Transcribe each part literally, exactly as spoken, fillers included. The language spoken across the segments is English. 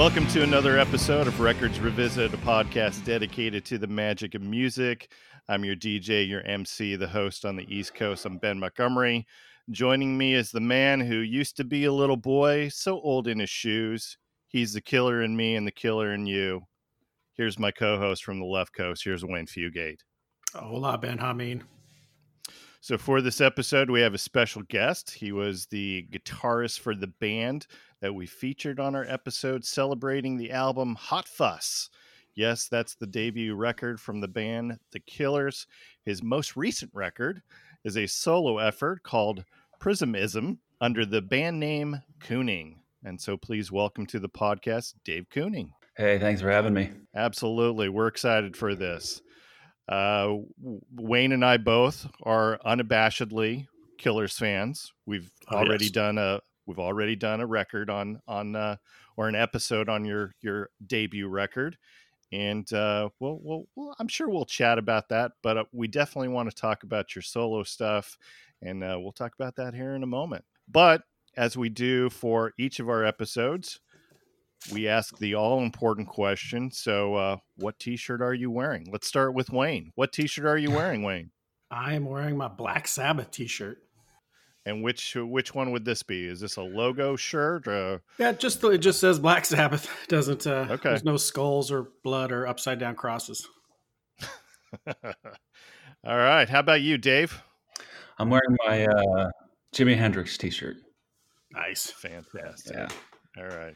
Welcome to another episode of Records Revisited, a podcast dedicated to the magic of music. I'm your D J, your M C, the host on the East Coast. I'm Ben Montgomery. Joining me is the man who used to be a little boy, so old in his shoes. He's the killer in me and the killer in you. Here's my co-host from the left coast. Here's Wayne Fugate. Hola, Benjamin. So for this episode, we have a special guest. He was the guitarist for the band that we featured on our episode celebrating the album Hot Fuss. Yes, that's the debut record from the band The Killers. His most recent record is a solo effort called Prizmism under the band name Keuning. And so please welcome to the podcast, Dave Keuning. Hey, thanks for having me. Absolutely. We're excited for this. Uh, Wayne and I both are unabashedly Killers fans. We've oh, already yes. done a we've already done a record on on uh, or an episode on your your debut record, and uh, we'll, we'll, we'll I'm sure we'll chat about that. But uh, we definitely want to talk about your solo stuff, and uh, we'll talk about that here in a moment. But as we do for each of our episodes, we ask the all-important question. So uh, what T-shirt are you wearing? Let's start with Wayne. What T-shirt are you wearing, Wayne? I am wearing my Black Sabbath T-shirt. And which which one would this be? Is this a logo shirt? Or... Yeah, just it just says Black Sabbath. It doesn't uh, okay. There's no skulls or blood or upside-down crosses. All right. How about you, Dave? I'm wearing my uh, Jimi Hendrix T-shirt. Nice. Fantastic. Yeah. All right.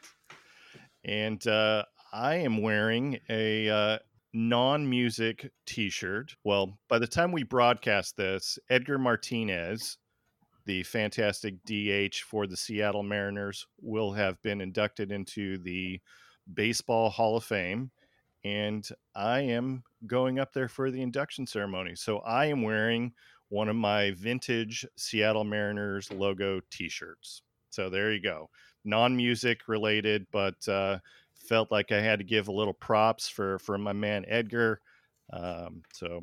And uh, I am wearing a uh, non-music T-shirt. Well, by the time we broadcast this, Edgar Martinez, the fantastic D H for the Seattle Mariners, will have been inducted into the Baseball Hall of Fame. And I am going up there for the induction ceremony. So I am wearing one of my vintage Seattle Mariners logo T-shirts. So there you go. Non-music related, but uh, felt like I had to give a little props for, for my man, Edgar. Um, so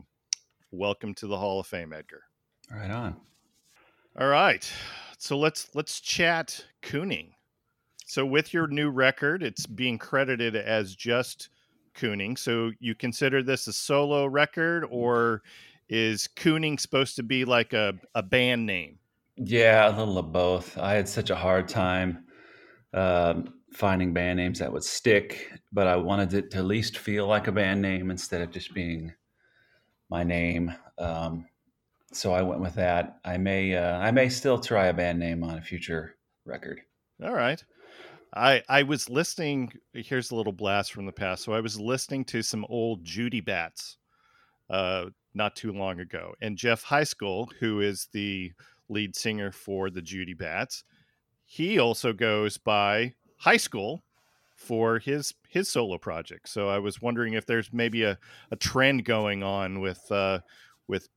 welcome to the Hall of Fame, Edgar. Right on. All right. So let's, let's chat Keuning. So with your new record, it's being credited as just Keuning. So you consider this a solo record, or is Keuning supposed to be like a, a band name? Yeah, a little of both. I had such a hard time um, finding band names that would stick, but I wanted it to at least feel like a band name instead of just being my name. Um, so I went with that. I may, uh, I may still try a band name on a future record. All right. I I was listening. Here's a little blast from the past. So I was listening to some old Judy Bats uh, not too long ago, and Jeff Highschool, who is the lead singer for the Judy Bats, he also goes by High School for his his solo project. So I was wondering if there's maybe a, a trend going on with uh, with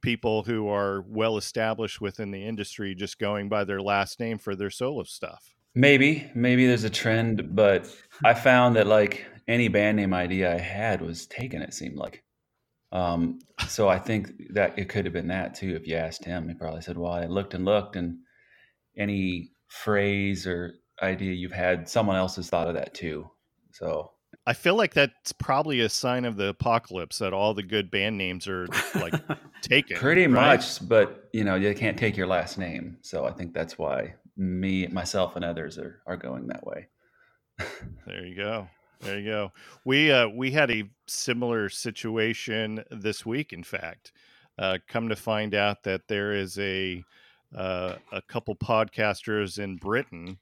people who are well established within the industry just going by their last name for their solo stuff. Maybe, maybe there's a trend, but I found that like any band name idea I had was taken. It seemed like. Um, so I think that it could have been that too. If you asked him, he probably said, well, I looked and looked, and any phrase or idea you've had, someone else has thought of that too. So I feel like that's probably a sign of the apocalypse that all the good band names are like taken. Pretty right? much, but you know, you can't take your last name. So I think that's why me, myself and others are, are going that way. There you go. There you go. We uh, we had a similar situation this week, in fact. Uh, come to find out that there is a uh, a couple podcasters in Britain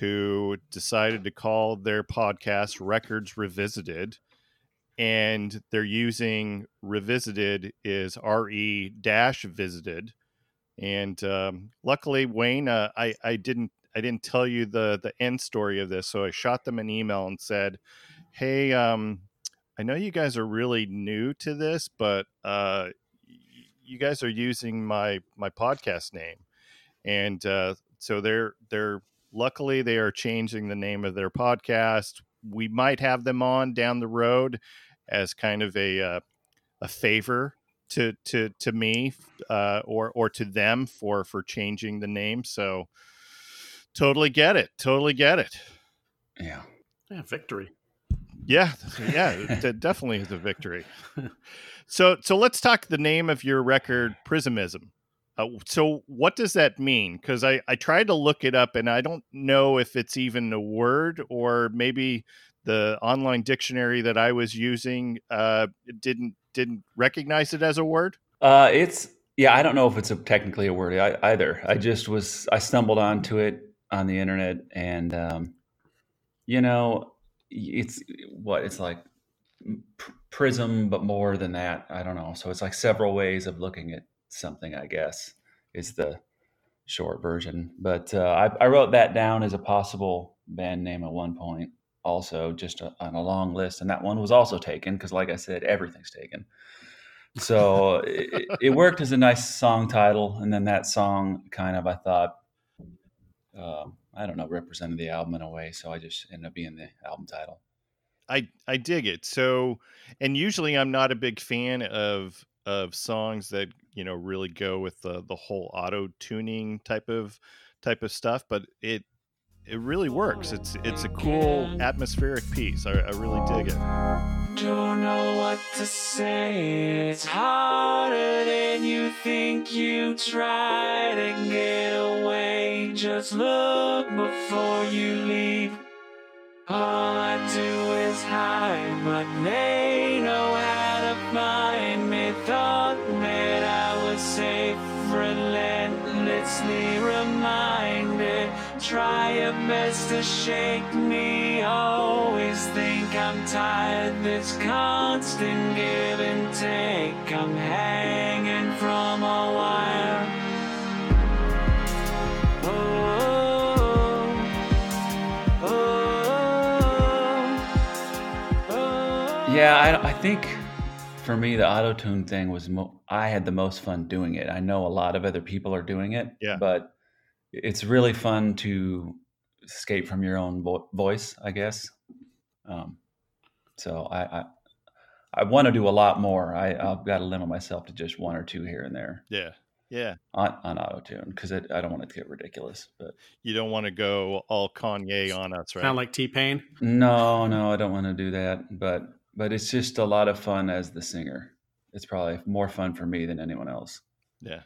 who decided to call their podcast Records Revisited, and they're using Revisited is R E dash visited. And um, luckily, Wayne, uh, I, I didn't I didn't tell you the, the end story of this. So I shot them an email and said, hey, um, I know you guys are really new to this, but uh, you guys are using my, my podcast name. And uh, so they're, they're luckily they are changing the name of their podcast. We might have them on down the road as kind of a, uh, a favor to, to, to me uh, or, or to them for, for changing the name. So, Totally get it. Totally get it. Yeah. Yeah, victory. Yeah, yeah, that definitely is a victory. So, so let's talk the name of your record, Prizmism. Uh, so, what does that mean? Because I, I tried to look it up, and I don't know if it's even a word, or maybe the online dictionary that I was using uh, didn't didn't recognize it as a word. Uh, it's yeah, I don't know if it's a, technically a word I, either. I just was I stumbled onto it on the internet, and um, you know. It's what it's like prism, but more than that, I don't know. So it's like several ways of looking at something, I guess, is the short version. But uh, I, I wrote that down as a possible band name at one point, also just a, on a long list. And that one was also taken because, like I said, everything's taken. So it, it worked as a nice song title. And then that song kind of, I thought, um, I don't know, represented the album in a way. So I just ended up being the album title. I, I dig it. So, and usually I'm not a big fan of, of songs that, you know, really go with the, the whole auto tuning type of, type of stuff, but it, it really works. It's, it's a cool atmospheric piece. I, I really dig it. Don't know what to say. It's harder than you think. You try to get away. Just look before you leave. All I do is hide, but they know how to find me. Thought that I was safe, relentlessly reminded. Try your best to shake me. Always think I'm tired. This constant give and take. I'm hanging from a wire. Oh, oh, oh, oh. Yeah, I, I think for me the auto-tune thing was mo- I had the most fun doing it. I know a lot of other people are doing it, yeah, but it's really fun to escape from your own vo- voice, I guess. Um, so I, I, I want to do a lot more. I, I've got to limit myself to just one or two here and there. Yeah. Yeah. On, on auto-tune. Cause it, I don't want it to get ridiculous, but you don't want to go all Kanye on us, right? Sound like T-Pain. No, no, I don't want to do that, but, but it's just a lot of fun as the singer. It's probably more fun for me than anyone else. Yeah.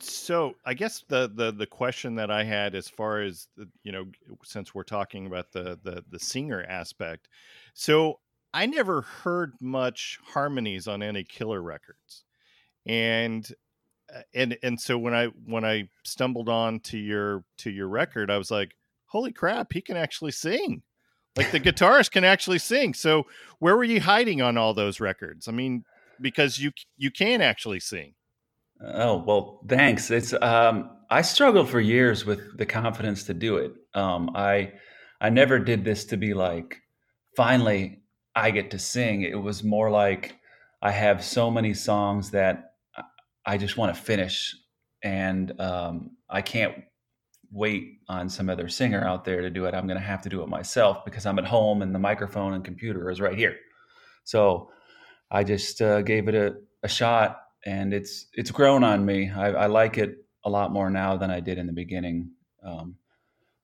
So I guess the, the, the question that I had as far as, you know, since we're talking about the, the, the singer aspect, so I never heard much harmonies on any Killer records. And, and, and so when I, when I stumbled on to your, to your record, I was like, holy crap, he can actually sing. Like the guitarist can actually sing. So where were you hiding on all those records? I mean, because you, you can actually sing. Oh, well, thanks. It's um, I struggled for years with the confidence to do it. Um, I I never did this to be like, finally, I get to sing. It was more like I have so many songs that I just want to finish. And um, I can't wait on some other singer out there to do it. I'm going to have to do it myself because I'm at home and the microphone and computer is right here. So I just uh, gave it a, a shot. And it's it's grown on me. I, I like it a lot more now than I did in the beginning. Um,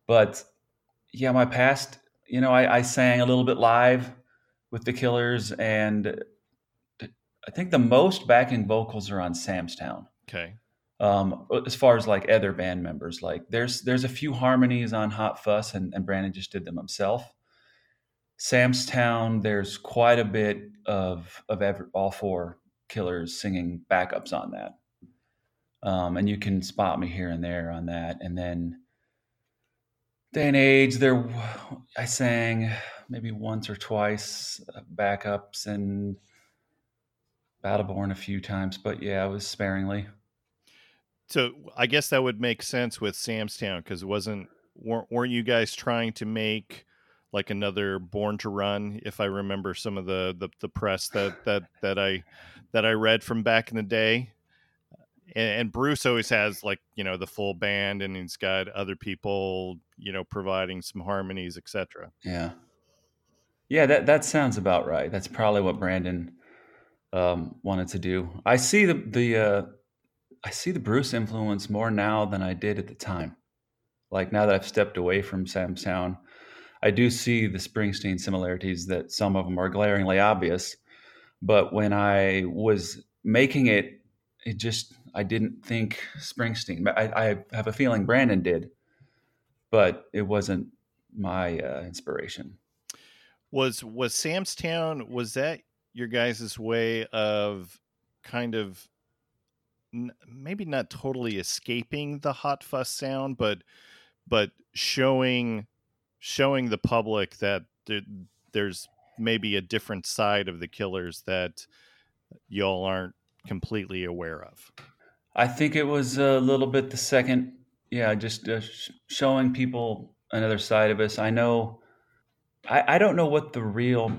but yeah, my past, you know, I, I sang a little bit live with the Killers, and I think the most backing vocals are on Sam's Town. Okay. Um, as far as like other band members, like there's there's a few harmonies on Hot Fuss, and, and Brandon just did them himself. Sam's Town, there's quite a bit of of every, all four Killers singing backups on that, um, and you can spot me here and there on that. And then Day and Age, there I sang maybe once or twice backups, and Battleborn a few times, but yeah, I was sparingly. So I guess that would make sense with Sam's Town, because it wasn't weren't, weren't you guys trying to make like another Born to Run, if I remember some of the, the, the press that, that, that I, that I read from back in the day. And, and Bruce always has like, you know, the full band, and he's got other people, you know, providing some harmonies, et cetera. Yeah. Yeah. That, that sounds about right. That's probably what Brandon um, wanted to do. I see the, the, uh, I see the Bruce influence more now than I did at the time. Like now that I've stepped away from Sam's Town, I do see the Springsteen similarities, that some of them are glaringly obvious, but when I was making it, it just, I didn't think Springsteen. I, I have a feeling Brandon did, but it wasn't my uh, inspiration. Was, was Sam's Town, was that your guys' way of kind of n- maybe not totally escaping the Hot Fuss sound, but, but showing, showing the public that there, there's maybe a different side of the Killers that y'all aren't completely aware of? I think it was a little bit the second. Yeah. Just uh, sh- showing people another side of us. I know, I, I don't know what the real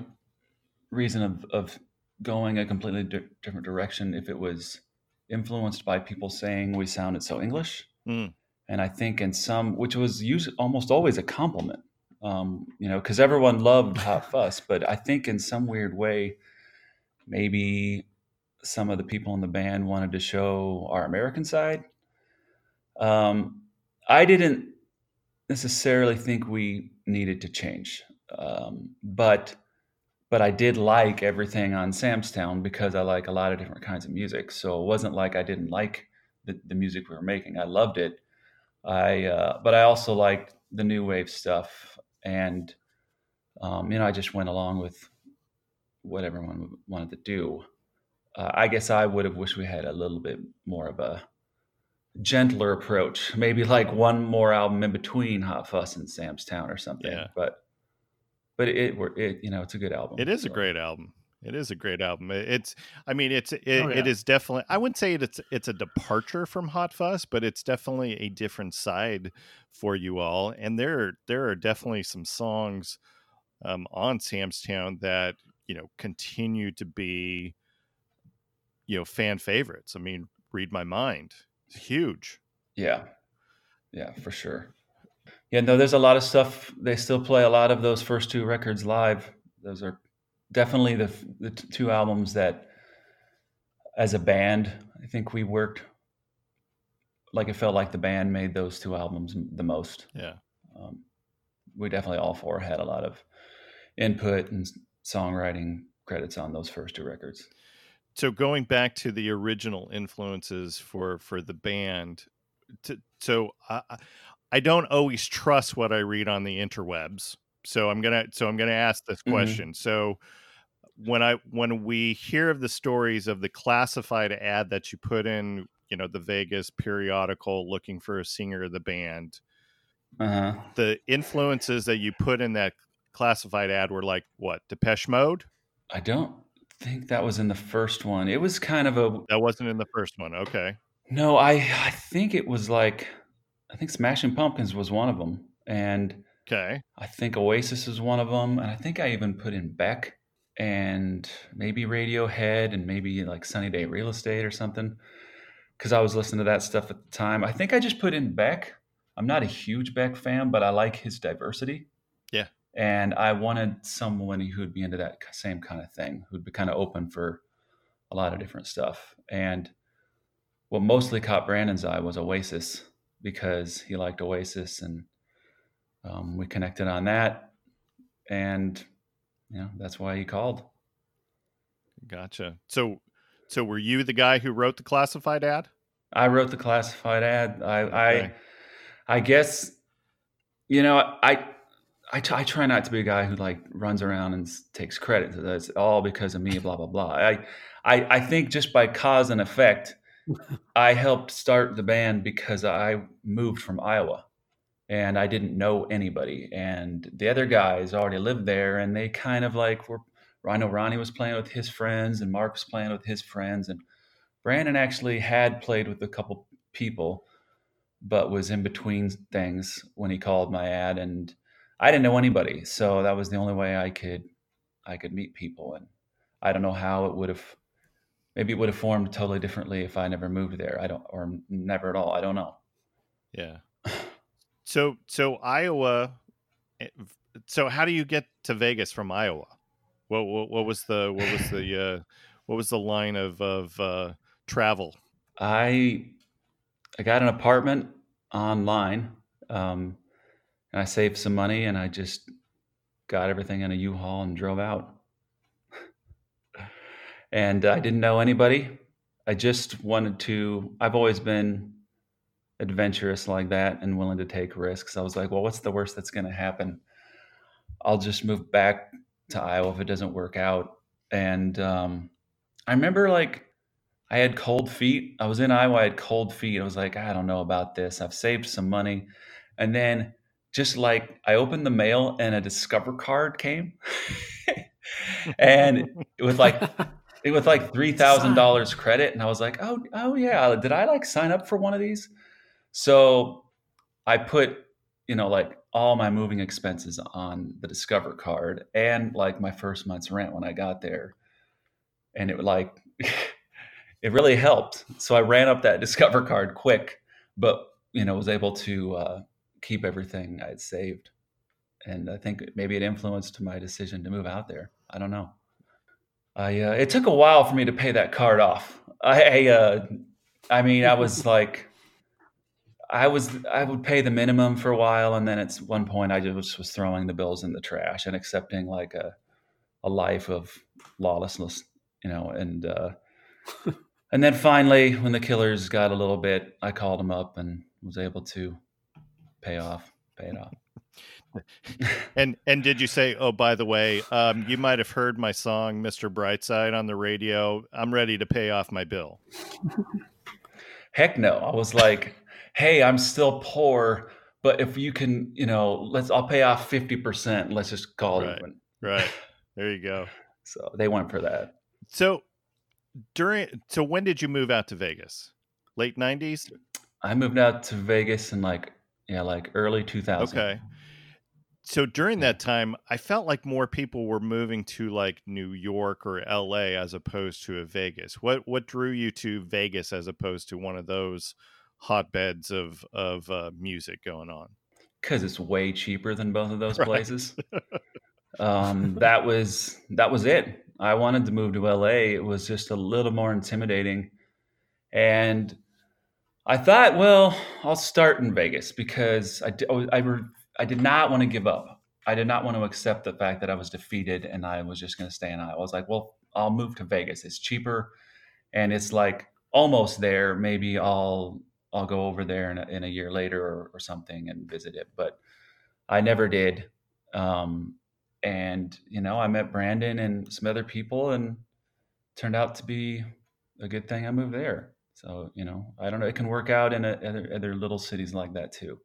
reason of, of going a completely di- different direction, if it was influenced by people saying we sounded so English. Mm. And I think in some, which was usually almost always a compliment, um, you know, because everyone loved Hot Fuss. But I think in some weird way, maybe some of the people in the band wanted to show our American side. Um, I didn't necessarily think we needed to change, um, but but I did like everything on Sam's Town because I like a lot of different kinds of music. So it wasn't like I didn't like the, the music we were making. I loved it. I, uh, but I also liked the new wave stuff, and, um, you know, I just went along with what everyone wanted to do. Uh, I guess I would have wished we had a little bit more of a gentler approach, maybe like one more album in between Hot Fuss and Sam's Town or something, yeah. but, but it, it, it, you know, it's a good album. It is so. a great album. It is a great album. It's, I mean, it's, it, oh, yeah. it is definitely, I wouldn't say it's, it's a departure from Hot Fuss, but it's definitely a different side for you all. And there, there are definitely some songs um, on Sam's Town that, you know, continue to be, you know, fan favorites. I mean, Read My Mind. It's huge. Yeah. Yeah, for sure. Yeah, no, there's a lot of stuff. They still play a lot of those first two records live. Those are definitely the the two albums that, as a band, I think we worked, like it felt like the band made those two albums the most. Yeah. Um, we definitely all four had a lot of input and songwriting credits on those first two records. So going back to the original influences for, for the band, to, so I, I don't always trust what I read on the interwebs. So I'm going to, so I'm going to ask this question. Mm-hmm. So when I, when we hear of the stories of the classified ad that you put in, you know, the Vegas periodical looking for a singer of the band, uh-huh. the influences that you put in that classified ad were like, what, Depeche Mode? I don't think that was in the first one. It was kind of a, that wasn't in the first one. Okay. No, I, I think it was like, I think Smashing Pumpkins was one of them. And okay. I think Oasis is one of them, and I think I even put in Beck and maybe Radiohead and maybe like Sunny Day Real Estate or something, because I was listening to that stuff at the time. I think I just put in Beck. I'm not a huge Beck fan, but I like his diversity. Yeah. And I wanted someone who'd be into that same kind of thing, who'd be kind of open for a lot of different stuff. And what mostly caught Brandon's eye was Oasis, because he liked Oasis, and Um, we connected on that, and you know, that's why he called. Gotcha. So, so were you the guy who wrote the classified ad? I wrote the classified ad. I, okay. I, I guess, you know, I, I, t- I try not to be a guy who like runs around and takes credit. That's all because of me, blah, blah, blah. I, I, I think just by cause and effect, I helped start the band because I moved from Iowa. And I didn't know anybody, and the other guys already lived there, and they kind of like were, I know Ronnie was playing with his friends, and Mark was playing with his friends, and Brandon actually had played with a couple people, but was in between things when he called my ad, and I didn't know anybody, so that was the only way I could, I could meet people, and I don't know how it would have, maybe it would have formed totally differently if I never moved there, I don't, or never at all, I don't know. Yeah. So, so Iowa, so how do you get to Vegas from Iowa? What, what, what was the, what was the, uh, what was the line of, of, uh, travel? I, I got an apartment online, um, and I saved some money, and I just got everything in a U-Haul and drove out. And I didn't know anybody. I just wanted to, I've always been adventurous like that and willing to take risks. I was like, well, what's the worst that's going to happen? I'll just move back to Iowa if it doesn't work out. And um, I remember like I had cold feet. I was in Iowa, I had cold feet. I was like, I don't know about this. I've saved some money. And then just like I opened the mail and a Discover card came and it was like, it was like three thousand dollars credit. And I was like, oh, oh yeah. Did I like sign up for one of these? So I put, you know, like all my moving expenses on the Discover card and like my first month's rent when I got there. And it like, it really helped. So I ran up that Discover card quick, but you know, was able to uh, keep everything I'd saved. And I think maybe it influenced my decision to move out there. I don't know. I, uh, it took a while for me to pay that card off. I, I, uh, I mean, I was like, I was, I would pay the minimum for a while. And then at one point I just was throwing the bills in the trash and accepting like a, a life of lawlessness, you know? And, uh, and then finally when the Killers got a little bit, I called them up and was able to pay off, pay it off. and and did you say, oh, by the way, um, you might have heard my song, Mister Brightside, on the radio. I'm ready to pay off my bill. Heck no. I was like, hey, I'm still poor, but if you can, you know, let's, I'll pay off fifty percent. Let's just call it. Right. Right. There you go. So they went for that. So during, so when did you move out to Vegas? Late nineties? I moved out to Vegas in like, yeah, like early two thousand. Okay. So during that time, I felt like more people were moving to like New York or L A as opposed to a Vegas. What what drew you to Vegas as opposed to one of those hotbeds of of uh, music going on? Because it's way cheaper than both of those right. places. um, that was that was it. I wanted to move to L A. It was just a little more intimidating, and I thought, well, I'll start in Vegas because I I. I I did not want to give up. I did not want to accept the fact that I was defeated and I was just going to stay in Iowa. I was like, well, I'll move to Vegas. It's cheaper and it's like almost there. Maybe I'll I'll go over there in a, in a year later or, or something and visit it. But I never did. Um, and, you know, I met Brandon and some other people and turned out to be a good thing I moved there. So, you know, I don't know. It can work out in a, other, other little cities like that, too.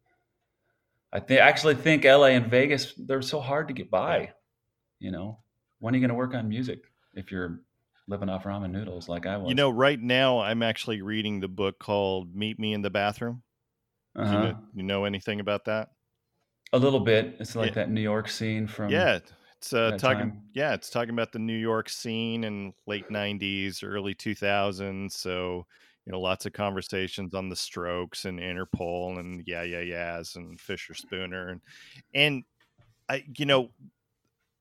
I th- actually think L A and Vegas, they're so hard to get by, yeah. You know, when are you going to work on music if you're living off ramen noodles like I was? You know, right now I'm actually reading the book called Meet Me in the Bathroom. Uh-huh. You know, you know anything about that? A little bit. It's like yeah. that New York scene from. Yeah. It's uh, talking. Time. Yeah. It's talking about the New York scene in late nineties, early two thousands. So, you know, lots of conversations on the Strokes and Interpol and yeah, yeah, yeahs and Fisher Spooner. And, and I, you know,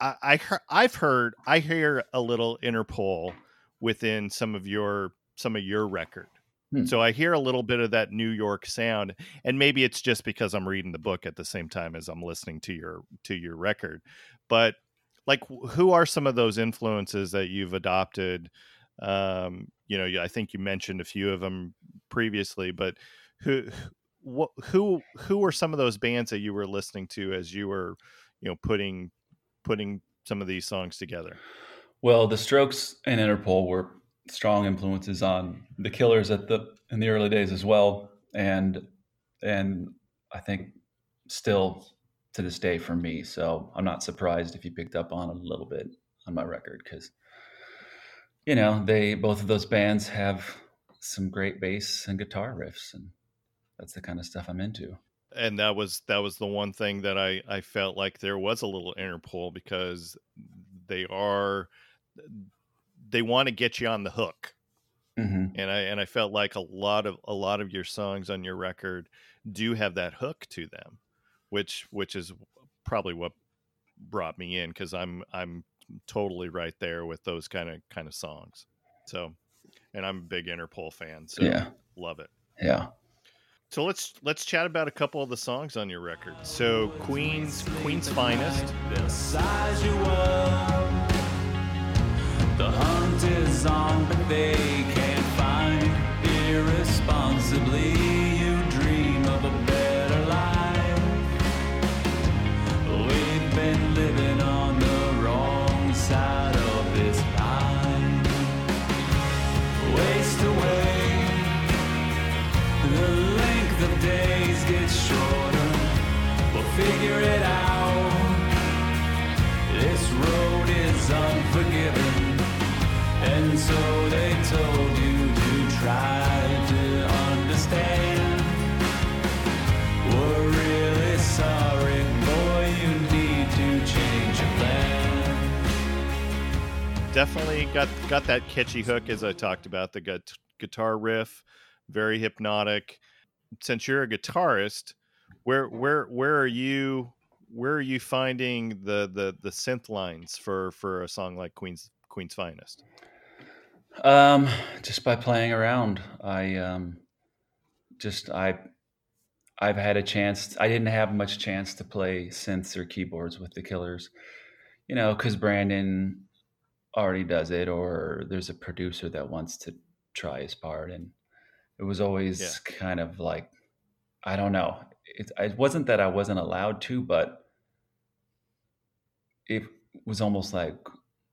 I, I, I've heard, I hear a little Interpol within some of your, some of your record. Hmm. So I hear a little bit of that New York sound, and maybe it's just because I'm reading the book at the same time as I'm listening to your, to your record. But like, who are some of those influences that you've adopted? Um, you know, I think you mentioned a few of them previously, but who, what, who, who were some of those bands that you were listening to as you were, you know, putting, putting some of these songs together? Well, the Strokes and Interpol were strong influences on the Killers at the, in the early days as well. And, and I think still to this day for me. So I'm not surprised if you picked up on a little bit on my record, because you know, they, both of those bands have some great bass and guitar riffs, and that's the kind of stuff I'm into. And that was, that was the one thing that I, I felt like there was a little Interpol, because they are, they want to get you on the hook. Mm-hmm. And I, and I felt like a lot of, a lot of your songs on your record do have that hook to them, which, which is probably what brought me in. Cause I'm, I'm, totally right there with those kind of kind of songs. So, and I'm a big Interpol fan, so yeah. Love it. Yeah. So let's let's chat about a couple of the songs on your record. So Queen's Queen's Finest. The size you were. The hunt is on, but they can't find it. Irresponsibly, you dream of a better life. We've been living on the wrong side of this line. Waste away. The length of days gets shorter. We'll figure it out. This road is unforgiving. And so they told you to try to understand. We're really sorry, boy, you need to change your plan. Definitely got got that catchy hook, as I talked about, the gu- guitar riff, very hypnotic. Since you're a guitarist, where where where are you where are you finding the the, the synth lines for, for a song like Queen's Queen's Finest? Um, just by playing around. I, um, just, I, I've had a chance. I didn't have much chance to play synths or keyboards with the Killers, you know, cause Brandon already does it, or there's a producer that wants to try his part. And it was always yeah. kind of like, I don't know. It, it wasn't that I wasn't allowed to, but it was almost like,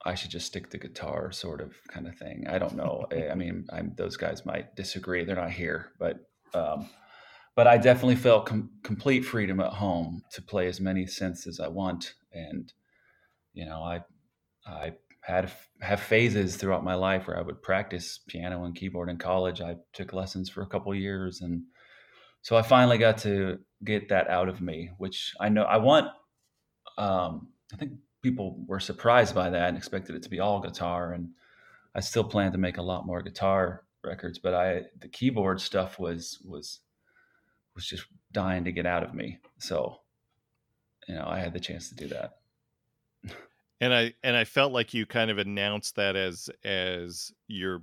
I should just stick to guitar sort of kind of thing. I don't know. I mean, I'm, those guys might disagree. They're not here, but, um, but I definitely felt com- complete freedom at home to play as many synths as I want. And, you know, I, I had, have phases throughout my life where I would practice piano and keyboard in college. I took lessons for a couple of years. And so I finally got to get that out of me, which I know I want, um, I think, people were surprised by that and expected it to be all guitar. And I still plan to make a lot more guitar records, but I, the keyboard stuff was, was, was just dying to get out of me. So, you know, I had the chance to do that. And I, and I felt like you kind of announced that as, as your,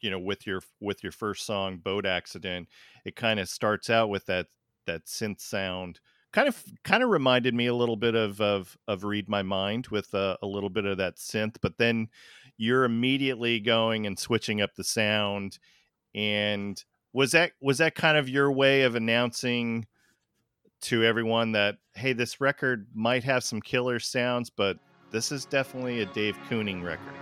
you know, with your, with your first song, Boat Accident, it kind of starts out with that, that synth sound. Kind of, kind of reminded me a little bit of of, of Read My Mind with a, a little bit of that synth, but then you're immediately going and switching up the sound. And was that was that kind of your way of announcing to everyone that, hey, this record might have some killer sounds, but this is definitely a Dave Keuning record?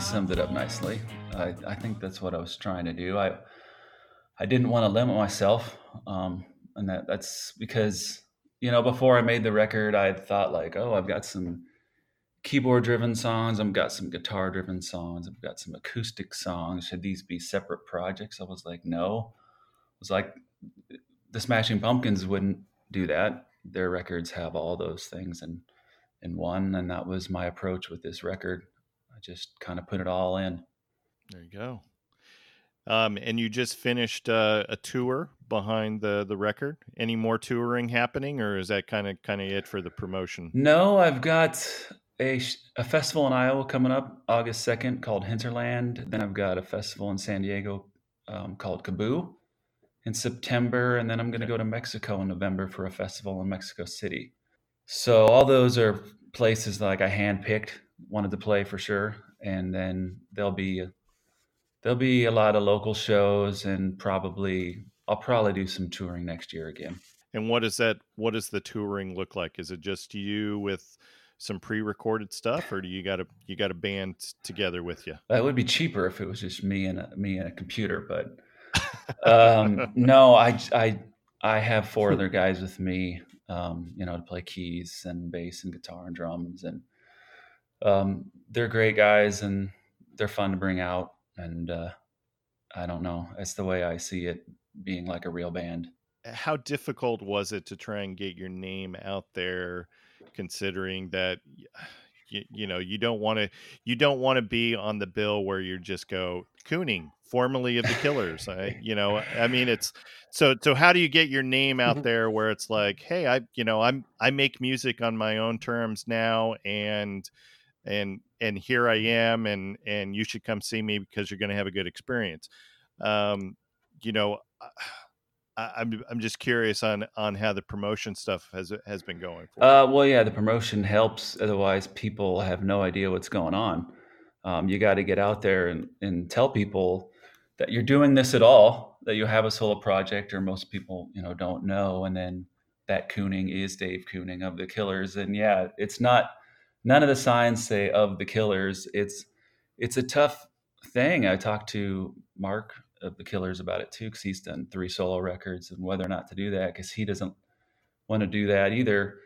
Summed it up nicely. I, I think that's what I was trying to do. I I didn't want to limit myself, um, and that, that's because, you know, before I made the record, I thought like, oh, I've got some keyboard-driven songs, I've got some guitar-driven songs, I've got some acoustic songs. Should these be separate projects? I was like, no. It was like the Smashing Pumpkins wouldn't do that. Their records have all those things in in one, and that was my approach with this record. I just kind of put it all in. There you go. Um, and you just finished uh, a tour behind the, the record. Any more touring happening, or is that kind of kind of it for the promotion? No, I've got a, a festival in Iowa coming up August second called Hinterland. Then I've got a festival in San Diego um, called Caboo in September. And then I'm going to go to Mexico in November for a festival in Mexico City. So all those are places like I handpicked, wanted to play for sure. And then there'll be there'll be a lot of local shows, and probably I'll probably do some touring next year again. And what is that? What does the touring look like? Is it just you with some pre-recorded stuff, or do you got a you got a band together with you? It would be cheaper if it was just me and a, me and a computer, but um, no, I I I have four other guys with me, um, you know, to play keys and bass and guitar and drums, and um, they're great guys and they're fun to bring out. And uh, I don't know, it's the way I see it being like a real band. How difficult was it to try and get your name out there, considering that, you, you know, you don't want to, you don't want to be on the bill where you just go Keuning, formerly of the Killers. I, you know, I mean, it's so, so how do you get your name out there where it's like, hey, I, you know, I'm, I make music on my own terms now. And, and, and here I am. And, and you should come see me because you're going to have a good experience. Um, you know, I'm I'm just curious on, on how the promotion stuff has has been going for you. Uh, well, yeah, the promotion helps. Otherwise, people have no idea what's going on. Um, you got to get out there and, and tell people that you're doing this at all, that you have a solo project, or most people, you know, don't know. And then that Keuning is Dave Keuning of the Killers. And yeah, it's not, none of the signs say of the Killers. It's it's a tough thing. I talked to Mark of the Killers about it too, because he's done three solo records, and whether or not to do that, because he doesn't want to do that either.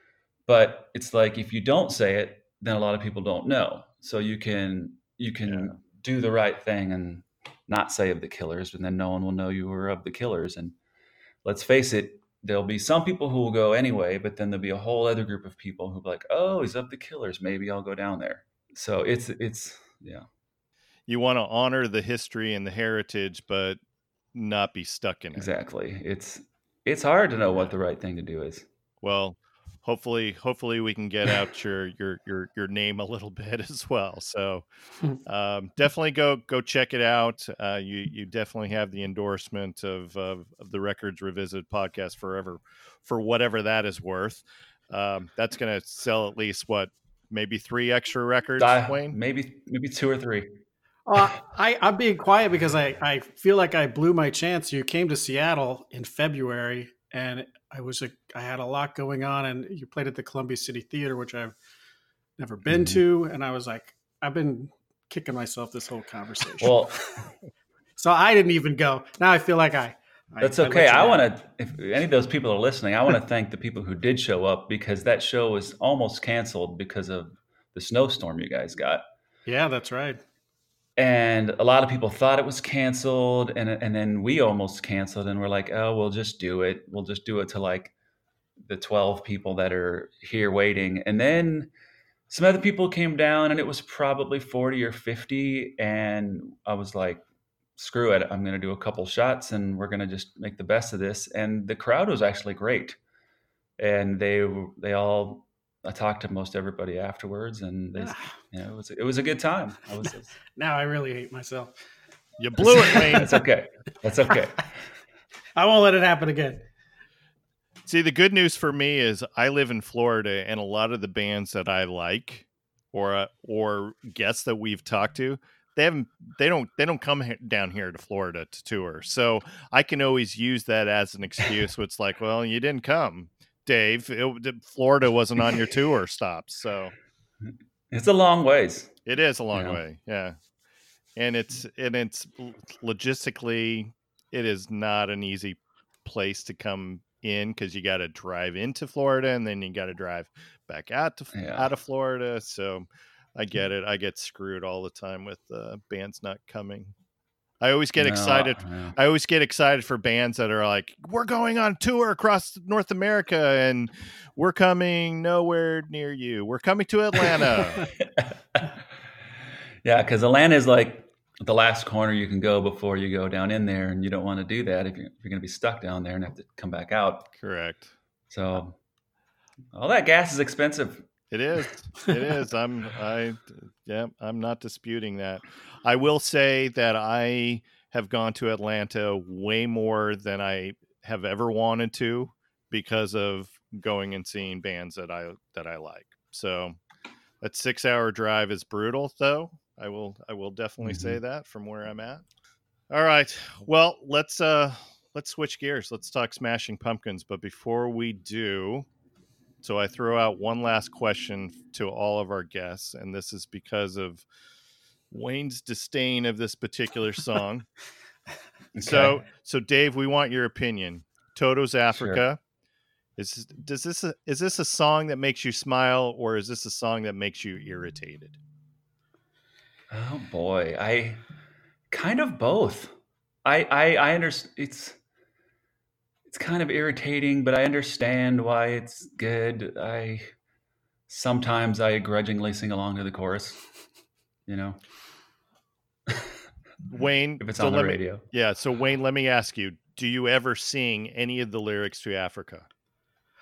But it's like, if you don't say it, then a lot of people don't know. So you can you can yeah. do the right thing and not say of the Killers, and then no one will know you were of the Killers. And let's face it, there'll be some people who will go anyway, but then there'll be a whole other group of people who'll be like, oh, he's of the Killers, maybe I'll go down there. So it's it's yeah. You want to honor the history and the heritage, but not be stuck in it. Exactly. It's it's hard to know what the right thing to do is. Well, hopefully, hopefully we can get out your your your your name a little bit as well. So um, definitely go go check it out. Uh, you you definitely have the endorsement of, of of the Records Revisited podcast forever, for whatever that is worth. Um, that's going to sell at least what, maybe three extra records, uh, Wayne? Maybe maybe two or three. Uh, I, I'm being quiet because I, I feel like I blew my chance. You came to Seattle in February, and I was a, I had a lot going on, and you played at the Columbia City Theater, which I've never been mm-hmm. to. And I was like, I've been kicking myself this whole conversation. Well, so I didn't even go. Now I feel like I. That's I, okay. I, I want to, if any of those people are listening, I want to thank the people who did show up, because that show was almost canceled because of the snowstorm you guys got. Yeah, that's right. And a lot of people thought it was canceled, and and then we almost canceled, and we're like, oh, we'll just do it. We'll just do it to like the twelve people that are here waiting. And then some other people came down, and it was probably forty or fifty. And I was like, screw it. I'm going to do a couple shots, and we're going to just make the best of this. And the crowd was actually great. And they, they all, I talked to most everybody afterwards, and they, ah. you know, it was it was a good time. I was, now I really hate myself. You blew it, Wayne. That's okay. That's okay. I won't let it happen again. See, the good news for me is I live in Florida, and a lot of the bands that I like, or uh, or guests that we've talked to, they haven't they don't they don't come he- down here to Florida to tour. So I can always use that as an excuse. It's like, well, you didn't come, Dave. It, Florida wasn't on your tour stops, so it's a long ways. It is a long yeah. way, yeah. And it's and it's logistically, it is not an easy place to come in, because you got to drive into Florida, and then you got to drive back out to yeah. out of Florida. So I get it. I get screwed all the time with uh, bands not coming. I always get no, excited. Man. I always get excited for bands that are like, we're going on tour across North America, and we're coming nowhere near you. We're coming to Atlanta. Yeah, because Atlanta is like the last corner you can go before you go down in there, and you don't want to do that if you're, you're going to be stuck down there and have to come back out. Correct. So all that gas is expensive. It is. It is. I'm. I. Yeah. I'm not disputing that. I will say that I have gone to Atlanta way more than I have ever wanted to, because of going and seeing bands that I that I like. So that six hour drive is brutal, though. I will I will definitely mm-hmm. say that from where I'm at. All right. Well, let's uh let's switch gears. Let's talk Smashing Pumpkins. But before we do, so I throw out one last question to all of our guests, and this is because of Wayne's disdain of this particular song. Okay. So, so Dave, we want your opinion. Toto's Africa. Sure. Is does this a, is this a song that makes you smile, or is this a song that makes you irritated? Oh boy, I kind of both. I I, I understand it's it's kind of irritating, but I understand why it's good. I sometimes I grudgingly sing along to the chorus, you know. Wayne, if it's so on the radio. Me, yeah. So Wayne, let me ask you, do you ever sing any of the lyrics to Africa?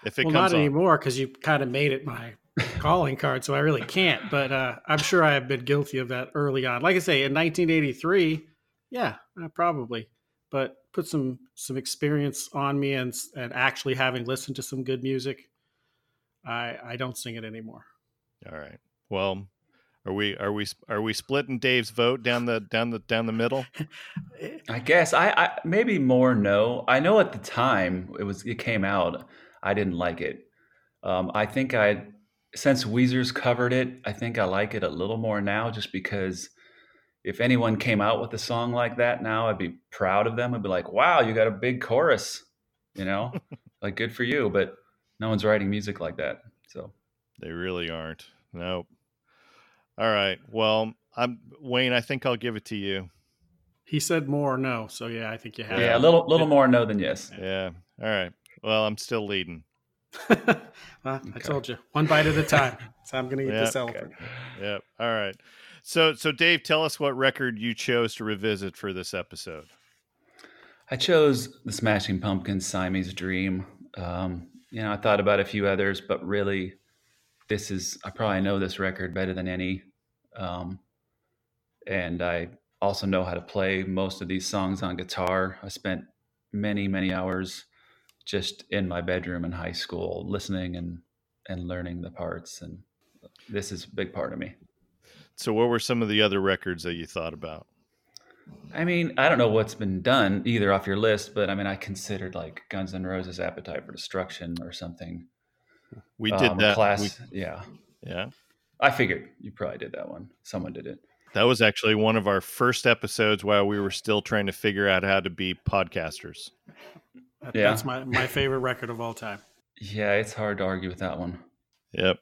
If it well, comes not on. Anymore, because you kind of made it my calling card, so I really can't. But uh, I'm sure I have been guilty of that early on. Like I say, in nineteen eighty-three, yeah, probably. But put some some experience on me, and and actually having listened to some good music, I I don't sing it anymore. All right. Well. Are we are we are we splitting Dave's vote down the down the down the middle? I guess I, I maybe more no. I know at the time it was it came out, I didn't like it. Um, I think I since Weezer's covered it, I think I like it a little more now, just because if anyone came out with a song like that now, I'd be proud of them. I'd be like, wow, you got a big chorus, you know, like good for you. But no one's writing music like that, so they really aren't. Nope. All right. Well, I'm Wayne, I think I'll give it to you. He said more no. So yeah, I think you have. Yeah, a little little more no than yes. Yeah. All right. Well, I'm still leading. Well, okay. I told you. One bite at a time. So I'm going to eat yep. this elephant. Okay. Yep. All right. So so Dave, tell us what record you chose to revisit for this episode. I chose the Smashing Pumpkins' Siamese Dream. Um, you know, I thought about a few others, but really this is I probably know this record better than any. Um, and I also know how to play most of these songs on guitar. I spent many, many hours just in my bedroom in high school, listening and, and learning the parts. And this is a big part of me. So what were some of the other records that you thought about? I mean, I don't know what's been done either off your list, but I mean, I considered like Guns N' Roses' Appetite for Destruction or something. We did um, that. Class, we, yeah. Yeah. I figured you probably did that one. Someone did it. That was actually one of our first episodes while we were still trying to figure out how to be podcasters. That, yeah. That's my, my favorite record of all time. Yeah, it's hard to argue with that one. Yep.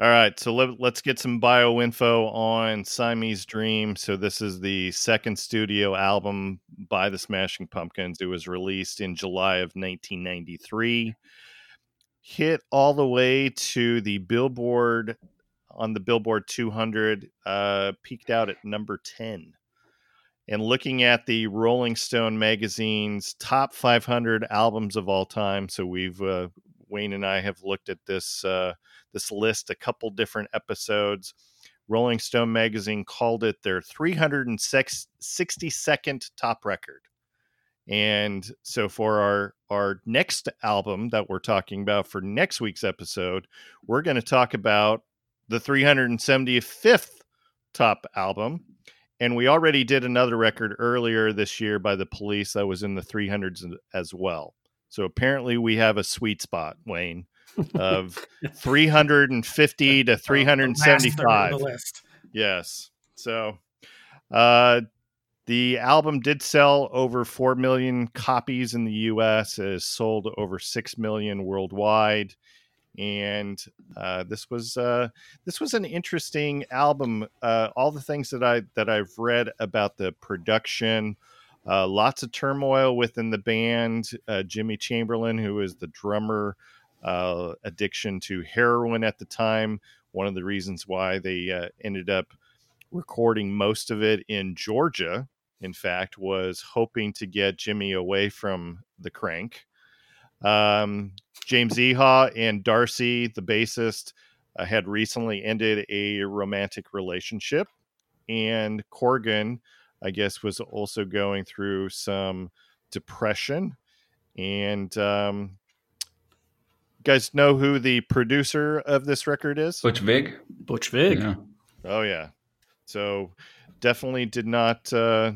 All right, so let, let's get some bio info on Siamese Dream. So this is the second studio album by the Smashing Pumpkins. It was released in July of nineteen ninety-three. Hit all the way to the Billboard... on the Billboard two hundred, uh, peaked out at number ten. And looking at the Rolling Stone magazine's top five hundred albums of all time, so we've uh, Wayne and I have looked at this uh, this list a couple different episodes. Rolling Stone magazine called it their three hundred sixty-second top record. And so for our, our next album that we're talking about for next week's episode, we're going to talk about the three hundred seventy-fifth top album. And we already did another record earlier this year by the Police that was in the three hundreds as well. So apparently we have a sweet spot, Wayne, of three hundred fifty to three hundred seventy-five. The list. Yes. So uh, the album did sell over four million copies in the U S. It has sold over six million worldwide. And uh, this was uh, this was an interesting album. Uh, all the things that I that I've read about the production, uh, lots of turmoil within the band. Uh, Jimmy Chamberlain, who is the drummer, uh, addiction to heroin at the time. One of the reasons why they uh, ended up recording most of it in Georgia, in fact, was hoping to get Jimmy away from the crank. Um, James Iha and Darcy, the bassist, uh, had recently ended a romantic relationship, and Corgan, I guess, was also going through some depression, and um, guys know who the producer of this record is? Butch Vig. Butch Vig. Yeah. Oh yeah. So definitely did not uh,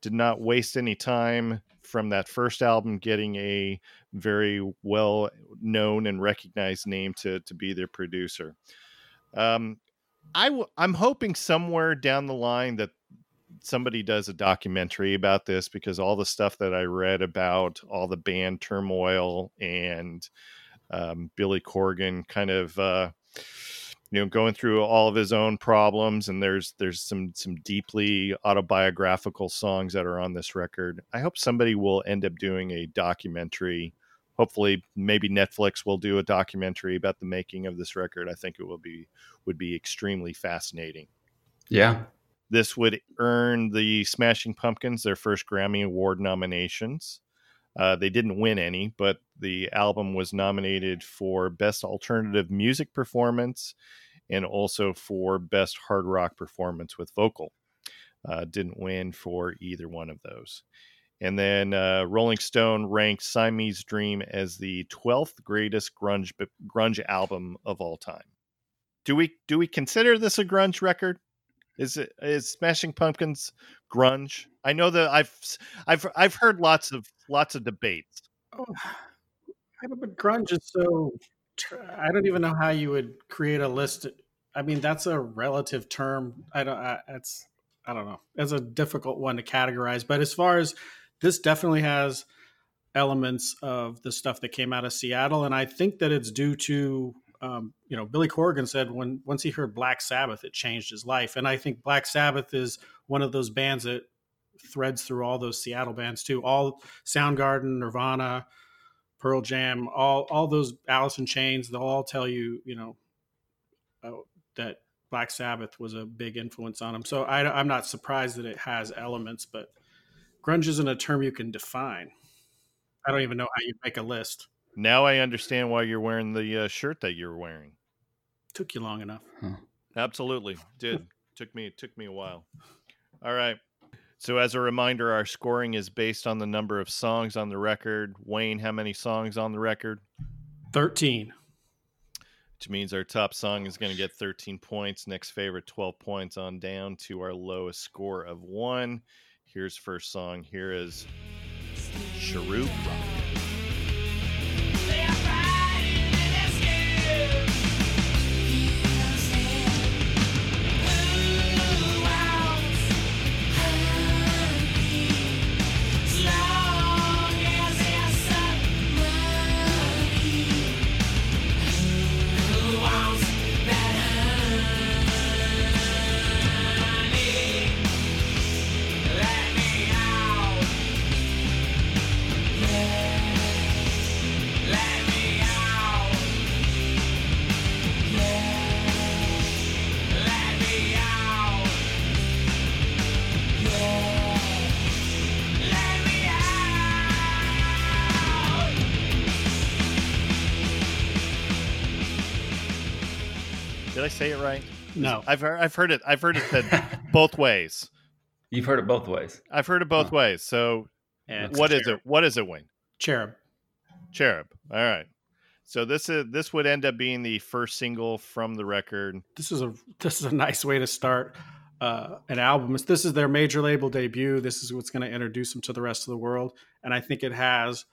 did not waste any time from that first album getting a very well known and recognized name to to be their producer. Um, I w- I'm hoping somewhere down the line that somebody does a documentary about this, because all the stuff that I read about all the band turmoil and um, Billy Corgan kind of, uh, you know, going through all of his own problems. And there's, there's some, some deeply autobiographical songs that are on this record. I hope somebody will end up doing a documentary. Hopefully maybe Netflix will do a documentary about the making of this record. I think it will be, would be extremely fascinating. Yeah. This would earn the Smashing Pumpkins their first Grammy Award nominations. Uh, they didn't win any, but the album was nominated for Best Alternative Music Performance and also for Best Hard Rock Performance with Vocal. Uh, didn't win for either one of those. And then uh, Rolling Stone ranked Siamese Dream as the twelfth greatest grunge grunge album of all time. Do we do we consider this a grunge record? Is it is Smashing Pumpkins grunge? I know that I've I've I've heard lots of lots of debates. Oh, but grunge is so I don't even know how you would create a list. I mean, that's a relative term. I don't. I, it's I don't know. It's a difficult one to categorize. But as far as this, definitely has elements of the stuff that came out of Seattle, and I think that it's due to. Um, you know, Billy Corgan said when once he heard Black Sabbath, it changed his life. And I think Black Sabbath is one of those bands that threads through all those Seattle bands too. All Soundgarden, Nirvana, Pearl Jam, all all those Alice in Chains, they'll all tell you, you know, uh, that Black Sabbath was a big influence on them. So I, I'm not surprised that it has elements, but grunge isn't a term you can define. I don't even know how you make a list. Now I understand why you're wearing the uh, shirt that you're wearing. Took you long enough. Huh. Absolutely. Did. took me, it took me a while. All right. So as a reminder, our scoring is based on the number of songs on the record. Wayne, how many songs on the record? thirteen. Which means our top song is going to get thirteen points. Next favorite, twelve points on down to our lowest score of one. Here's first song. Here is Cherub Rock. Did I say it right? No, I've heard, I've heard it. I've heard it said both ways. You've heard it both ways. I've heard it both huh. ways. So, and what is it? What is it, Wayne? Cherub, Cherub. All right. So this is this would end up being the first single from the record. This is a this is a nice way to start uh, an album. This is their major label debut. This is what's going to introduce them to the rest of the world, and I think it has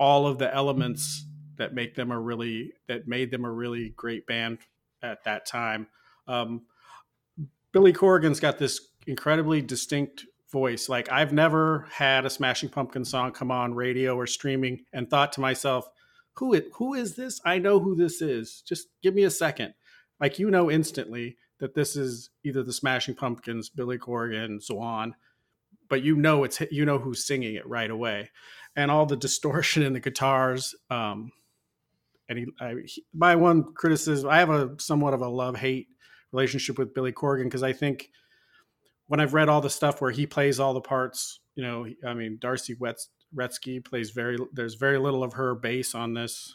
all of the elements that make them a really that made them a really great band. At that time, um, Billy Corgan's got this incredibly distinct voice. Like, I've never had a Smashing Pumpkins song come on radio or streaming and thought to myself, "Who it? Who is this? I know who this is. Just give me a second." Like, you know instantly that this is either the Smashing Pumpkins, Billy Corgan, so on. But you know it's you know who's singing it right away, and all the distortion in the guitars. Um, And he, I, he, my one criticism, I have a somewhat of a love-hate relationship with Billy Corgan, because I think when I've read all the stuff where he plays all the parts, you know, I mean, Darcy Wetsky plays very, there's very little of her bass on this.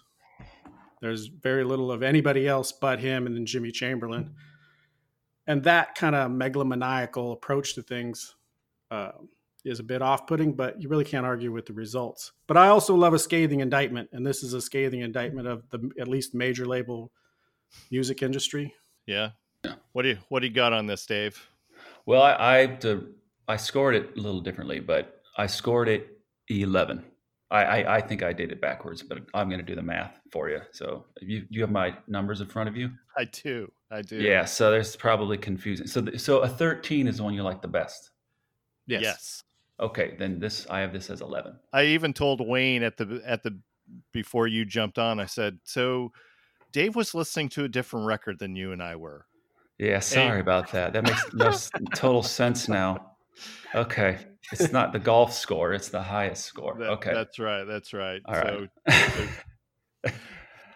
There's very little of anybody else but him and then Jimmy Chamberlain. And that kind of megalomaniacal approach to things uh, is a bit off-putting, but you really can't argue with the results. But I also love a scathing indictment, and this is a scathing indictment of the at least major label music industry. Yeah. Yeah. What do you what do you got on this, Dave? Well, I I, to, I scored it a little differently, but I scored it eleven. I, I, I think I did it backwards, but I'm going to do the math for you. So you you have my numbers in front of you? I do. I do. Yeah. So there's probably confusing. So the, so a thirteen is the one you like the best. Yes. Yes. Okay. Then this I have this as eleven. I even told Wayne at the at the before you jumped on. I said, so Dave was listening to a different record than you and I were. Yeah, sorry hey. about that. That makes no total sense now. Okay. It's not the golf score. It's the highest score. That, okay. That's right. That's right. All so, right. so,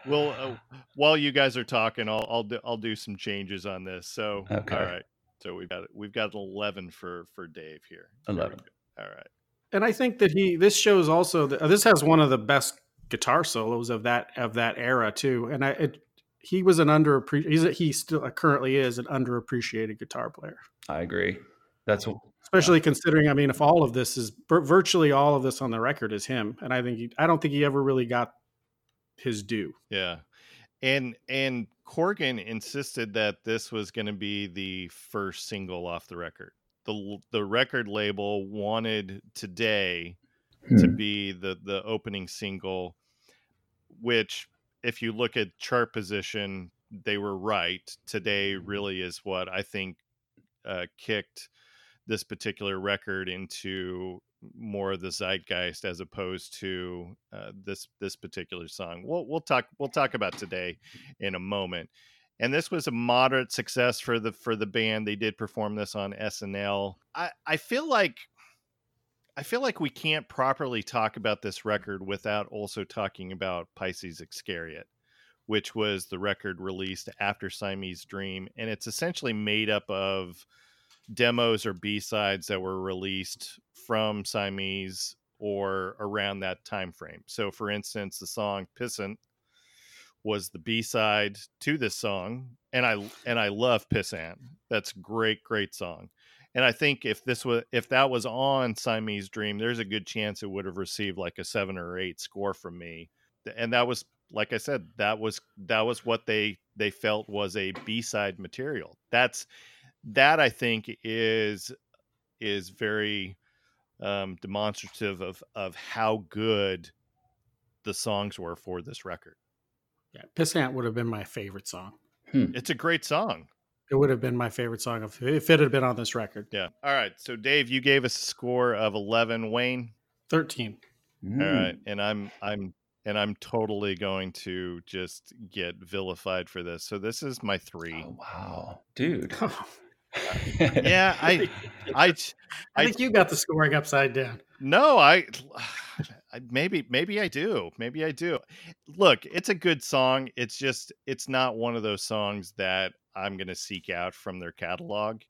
well, uh, while you guys are talking, I'll, I'll, do, I'll do some changes on this. So, okay. All right. So we've got, we've got eleven for, for Dave here. eleven. All right. And I think that he, this shows also that this has one of the best guitar solos of that, of that era too. And I, it, He was an underappreciated. He still uh, currently is an underappreciated guitar player. I agree. That's what, especially yeah. considering. I mean, if all of this is virtually all of this on the record is him, and I think he, I don't think he ever really got his due. Yeah, and and Corgan insisted that this was going to be the first single off the record. the The record label wanted Today hmm. to be the the opening single, which. If you look at chart position, they were right. Today really is what I think uh, kicked this particular record into more of the zeitgeist as opposed to uh, this this particular song. We'll we'll talk we'll talk about Today in a moment. And this was a moderate success for the for the band. They did perform this on S N L. I, I feel like I feel like we can't properly talk about this record without also talking about Pisces Iscariot, which was the record released after Siamese Dream. And it's essentially made up of demos or B-sides that were released from Siamese or around that time frame. So, for instance, the song Pissant was the B-side to this song. And I and I love Pissant. That's a great, great song. And I think if this was if that was on Siamese Dream, there's a good chance it would have received like a seven or eight score from me. And that was, like I said, that was that was what they they felt was a B-side material. That's that I think is is very um, demonstrative of of how good the songs were for this record. Yeah, Pissant would have been my favorite song. Hmm. It's a great song. It would have been my favorite song if it had been on this record. Yeah. All right. So, Dave, you gave us a score of eleven. Wayne, thirteen. Mm. All right. And I'm I'm and I'm totally going to just get vilified for this. So this is my three. Oh, wow, dude. yeah, I, I, I, I think I, you got the scoring upside down. No, I, I maybe maybe I do. Maybe I do. Look, it's a good song. It's just it's not one of those songs that I'm going to seek out from their catalog.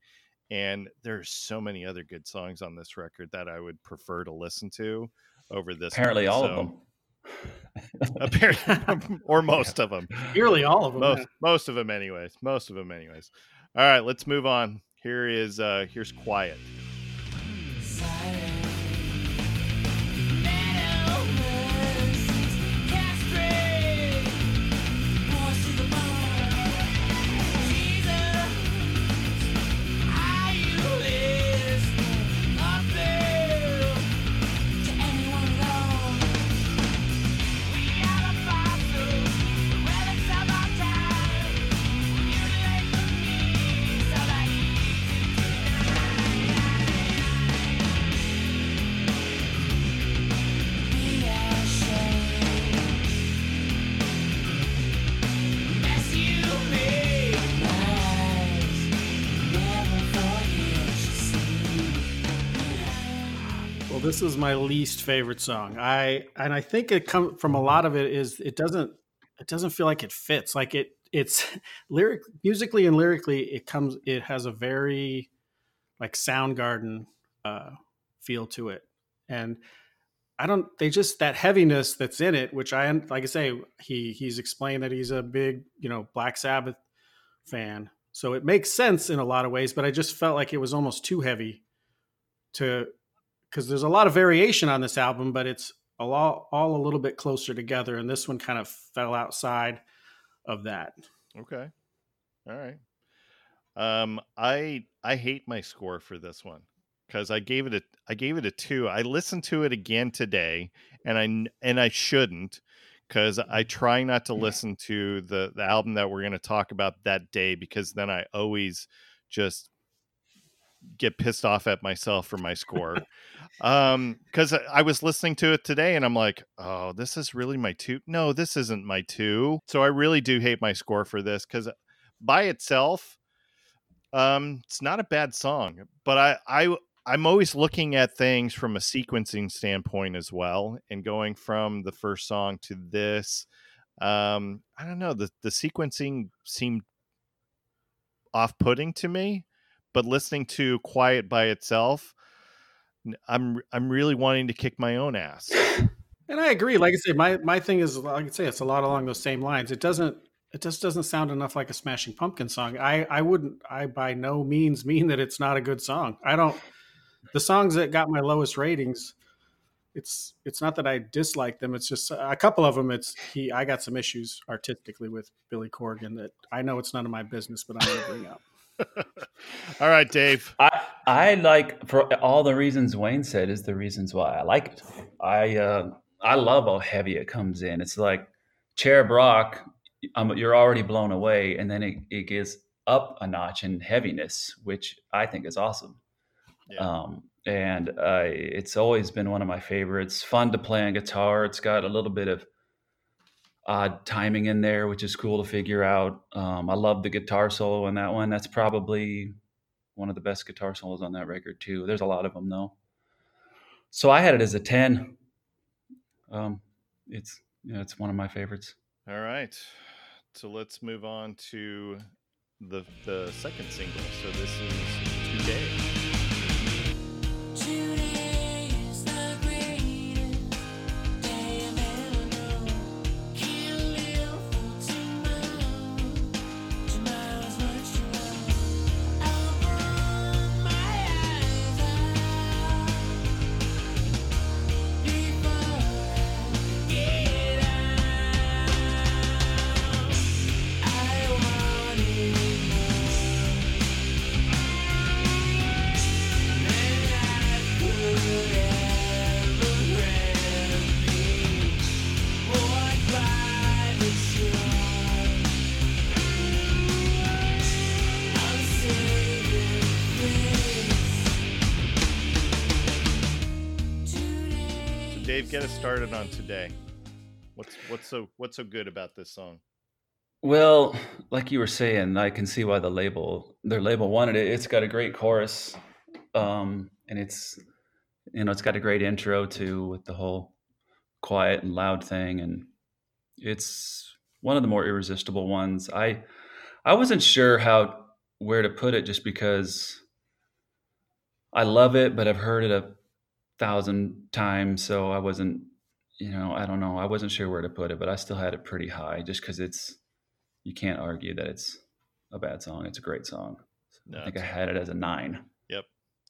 And there's so many other good songs on this record that I would prefer to listen to over this. Apparently one, all so. of them. Apparently, or most of them. Nearly all of them. Most, yeah. most of them anyways. Most of them anyways. All right, let's move on. Here is, uh, here's Quiet. This is my least favorite song. I and I think it comes from a lot of it is it doesn't it doesn't feel like it fits. Like it it's lyric musically and lyrically it comes it has a very like Soundgarden uh, feel to it. And I don't they just that heaviness that's in it, which I like I say he he's explained that he's a big, you know, Black Sabbath fan. So it makes sense in a lot of ways, but I just felt like it was almost too heavy to because there's a lot of variation on this album, but it's a lot, all a little bit closer together. And this one kind of fell outside of that. Okay. All right. Um, I, I hate my score for this one because I gave it a, I gave it a two. I listened to it again today and I, and I shouldn't, because I try not to listen to the, the album that we're going to talk about that day, because then I always just get pissed off at myself for my score. Um, because I was listening to it today and I'm like, oh, this is really my two. No, this isn't my two. So I really do hate my score for this, because by itself, um, it's not a bad song, but I, I, I'm always looking at things from a sequencing standpoint as well, and going from the first song to this. Um, I don't know, the, the sequencing seemed off-putting to me, but listening to Quiet by itself, I'm I'm really wanting to kick my own ass. And I agree. Like I say, my, my thing is, like I say, it's a lot along those same lines. It doesn't, it just doesn't sound enough like a Smashing Pumpkin song. I, I wouldn't, I by no means mean that it's not a good song. I don't, the songs that got my lowest ratings, it's it's not that I dislike them. It's just a couple of them. It's he. I got some issues artistically with Billy Corgan that I know it's none of my business, but I'm going to bring up. All right, Dave. I, I like, for all the reasons Wayne said, is the reasons why I like it. I uh, I love how heavy it comes in. It's like Cherub Rock. Um, you're already blown away, and then it, it gets up a notch in heaviness, which I think is awesome. Yeah. Um, and, uh, it's always been one of my favorites. Fun to play on guitar. It's got a little bit of odd timing in there, which is cool to figure out. Um, I love the guitar solo on that one. That's probably one of the best guitar solos on that record too. There's a lot of them though. So I had it as a ten. Um, it's, you know, it's one of my favorites. All right. So let's move on to the, the second single. So this is Today. Get us started on Today. What's what's so what's so good about this song? Well, like you were saying, I can see why the label, their label wanted it. It's got a great chorus, um, and it's, you know, it's got a great intro too, with the whole quiet and loud thing, and it's one of the more irresistible ones. I I wasn't sure how where to put it, just because I love it, but I've heard it a thousand times, so I wasn't, you know, I don't know, I wasn't sure where to put it, but I still had it pretty high, just because it's, you can't argue that it's a bad song. It's a great song. So no, I think I had it as a nine. Yep,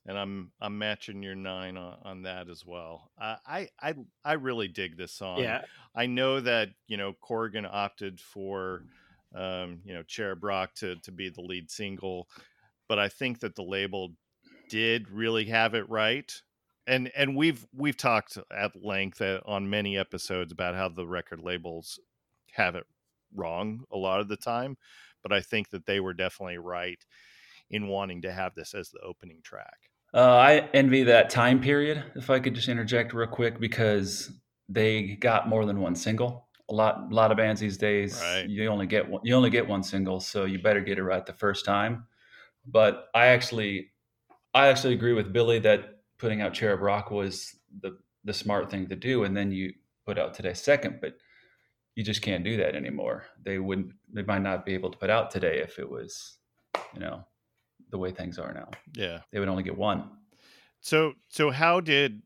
and I'm I'm matching your nine on, on that as well. Uh, I I I really dig this song. Yeah, I know that, you know, Corgan opted for um, you know, Cherub Rock to to be the lead single, but I think that the label did really have it right. And and we've we've talked at length on many episodes about how the record labels have it wrong a lot of the time, but I think that they were definitely right in wanting to have this as the opening track. Uh, I envy that time period, if I could just interject real quick, because they got more than one single. A lot a lot of bands these days, right. you only get one, you only get one single, so you better get it right the first time. But I actually I actually agree with Billy that putting out Cherub Rock was the, the smart thing to do. And then you put out Today second, but you just can't do that anymore. They wouldn't, they might not be able to put out Today if it was, you know, the way things are now. Yeah. They would only get one. So, so how did,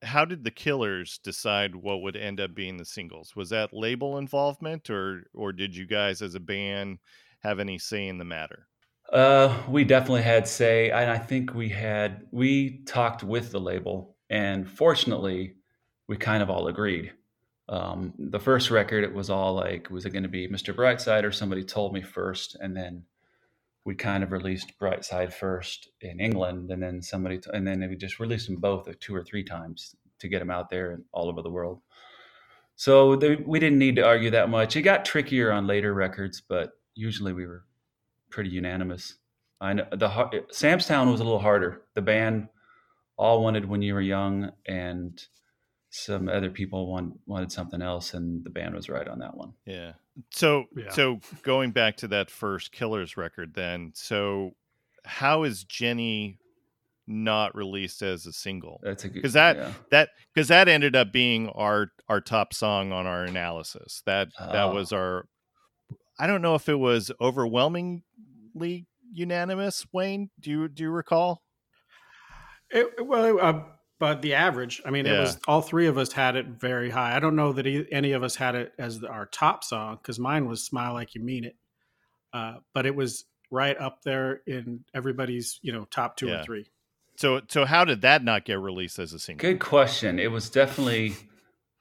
how did the Killers decide what would end up being the singles? Was that label involvement, or, or did you guys as a band have any say in the matter? Uh, we definitely had say, and I think we had, we talked with the label, and fortunately we kind of all agreed. Um, the first record, it was all like, was it going to be Mister Brightside or somebody told me first? And then we kind of released Brightside first in England, and then somebody, t- and then we just released them both two or three times to get them out there and all over the world. So they, we didn't need to argue that much. It got trickier on later records, but usually we were pretty unanimous. I know the Sam's Town was a little harder. The band all wanted When You Were Young, and some other people want, wanted something else, and the band was right on that one. Yeah. So, yeah. so going back to that first Killers record then, so how is Jenny not released as a single? That's a good, cause that, yeah. that, cause that ended up being our, our top song on our analysis. That, oh. that was our, I don't know if it was overwhelmingly unanimous. Wayne, do you, do you recall? It, well, I, uh... But the average, I mean, yeah. it was all three of us had it very high. I don't know that e- any of us had it as the, our top song, because mine was Smile Like You Mean It. Uh, but it was right up there in everybody's, you know, top two yeah. or three. So so how did that not get released as a single? Good question. It was definitely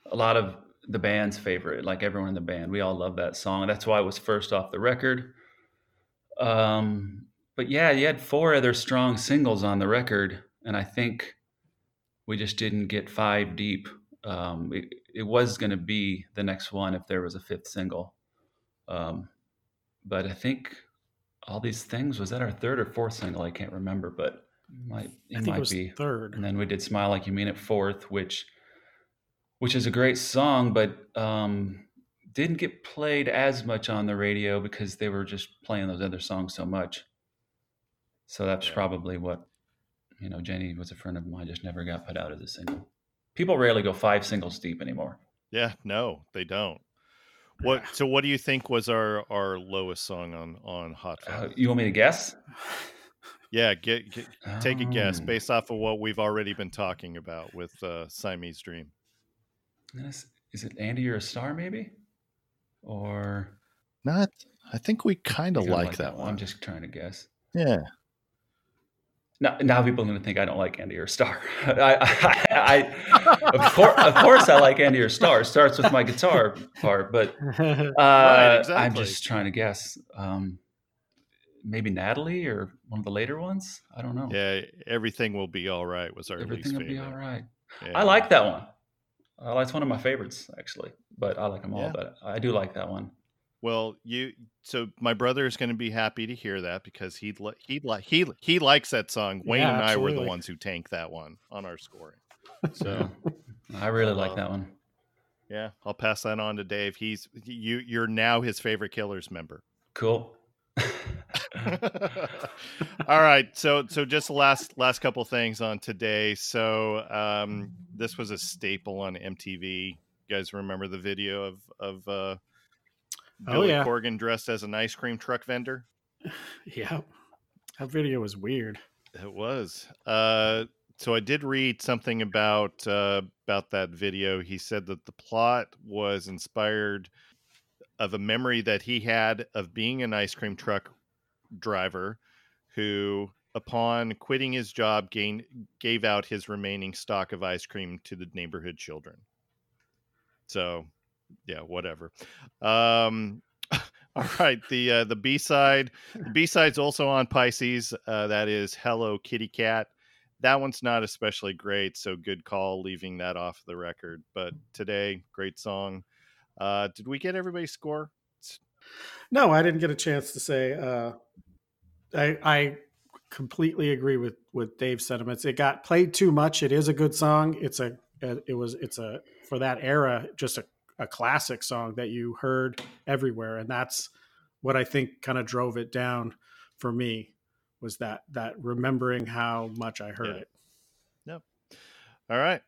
a lot of the band's favorite, like everyone in the band. We all love that song. That's why it was first off the record. Um, but yeah, you had four other strong singles on the record. And I think we just didn't get five deep. Um, it, it was going to be the next one if there was a fifth single. Um, but I think All These Things, was that our third or fourth single? I can't remember, but it might, it I think might it was be third. And then we did Smile Like You Mean It fourth, which, which is a great song, but um, didn't get played as much on the radio because they were just playing those other songs so much. So that's yeah. probably what, you know, Jenny was a friend of mine, just never got put out as a single. People rarely go five singles deep anymore. Yeah, no, they don't. What? So what do you think was our, our lowest song on, on Hot Fuss? Uh, you want me to guess? Yeah, get, get oh. take a guess based off of what we've already been talking about with uh, Siamese Dream. Is, is it Andy You're a Star maybe? Or? Not, I think we kind of like, like that one. one. I'm just trying to guess. Yeah. Now, now people are going to think I don't like Andy or Star. I, I, I of, cor- of course, I like Andy or Star. Starts with my guitar part, but uh, right, exactly. I'm just trying to guess. Um, maybe Natalie or one of the later ones. I don't know. Yeah, Everything Will Be All Right was our Everything least favorite. Everything Will Be All Right. Yeah. I like that one. Uh, it's one of my favorites, actually, but I like them all. Yeah. But I do like that one. Well, you so my brother is going to be happy to hear that because he'd li- he'd like he he likes that song. Wayne yeah, and I were the ones who tanked that one on our scoring. So I really uh, like that one. Yeah, I'll pass that on to Dave. He's you you're now his favorite Killers member. Cool. All right, so so just last last couple things on Today. So um, this was a staple on M T V. You guys remember the video of of uh, Billy oh, yeah. Corgan dressed as an ice cream truck vendor? Yeah. That video was weird. It was. Uh, so I did read something about uh, about that video. He said that the plot was inspired of a memory that he had of being an ice cream truck driver who, upon quitting his job, gained, gave out his remaining stock of ice cream to the neighborhood children. So... yeah, whatever. Um, all right. The uh, the B-side. The B-side's also on Pisces. Uh, that is Hello Kitty Cat. That one's not especially great, so good call leaving that off the record. But Today, great song. Uh, did we get everybody's score? No, I didn't get a chance to say. Uh, I, I completely agree with, with Dave's sentiments. It got played too much. It is a good song. It's a it was it's a for that era just a a classic song that you heard everywhere. And that's what I think kind of drove it down for me, was that, that remembering how much I heard yeah. it. Yep. All right.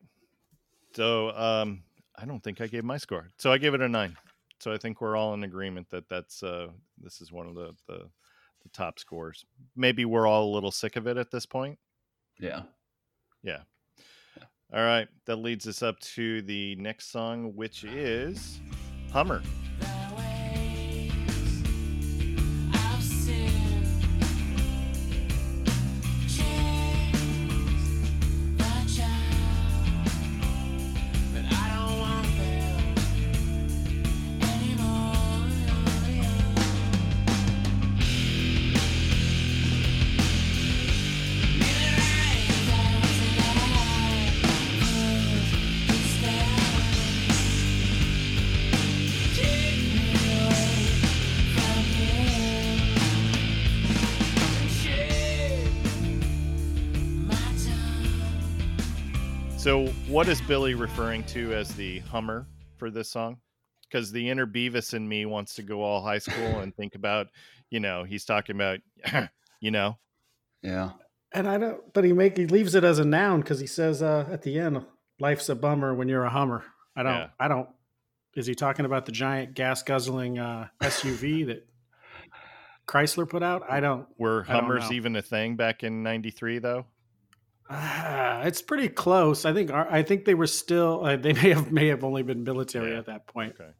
So um, I don't think I gave my score. So I gave it a nine. So I think we're all in agreement that that's uh, this is one of the, the, the top scores. Maybe we're all a little sick of it at this point. Yeah. Yeah. All right, that leads us up to the next song, which is Hummer. The waves I've seen So what is Billy referring to as the Hummer for this song? Because the inner Beavis in me wants to go all high school and think about, you know, he's talking about, you know. Yeah. And I don't, but he make he leaves it as a noun because he says uh, at the end, life's a bummer when you're a Hummer. I don't, yeah. I don't. Is he talking about the giant gas guzzling uh, S U V that Chrysler put out? I don't. Were Hummers don't even a thing back in ninety-three though? Uh, it's pretty close. I think, I think they were still, uh, they may have, may have only been military yeah. at that point. Okay.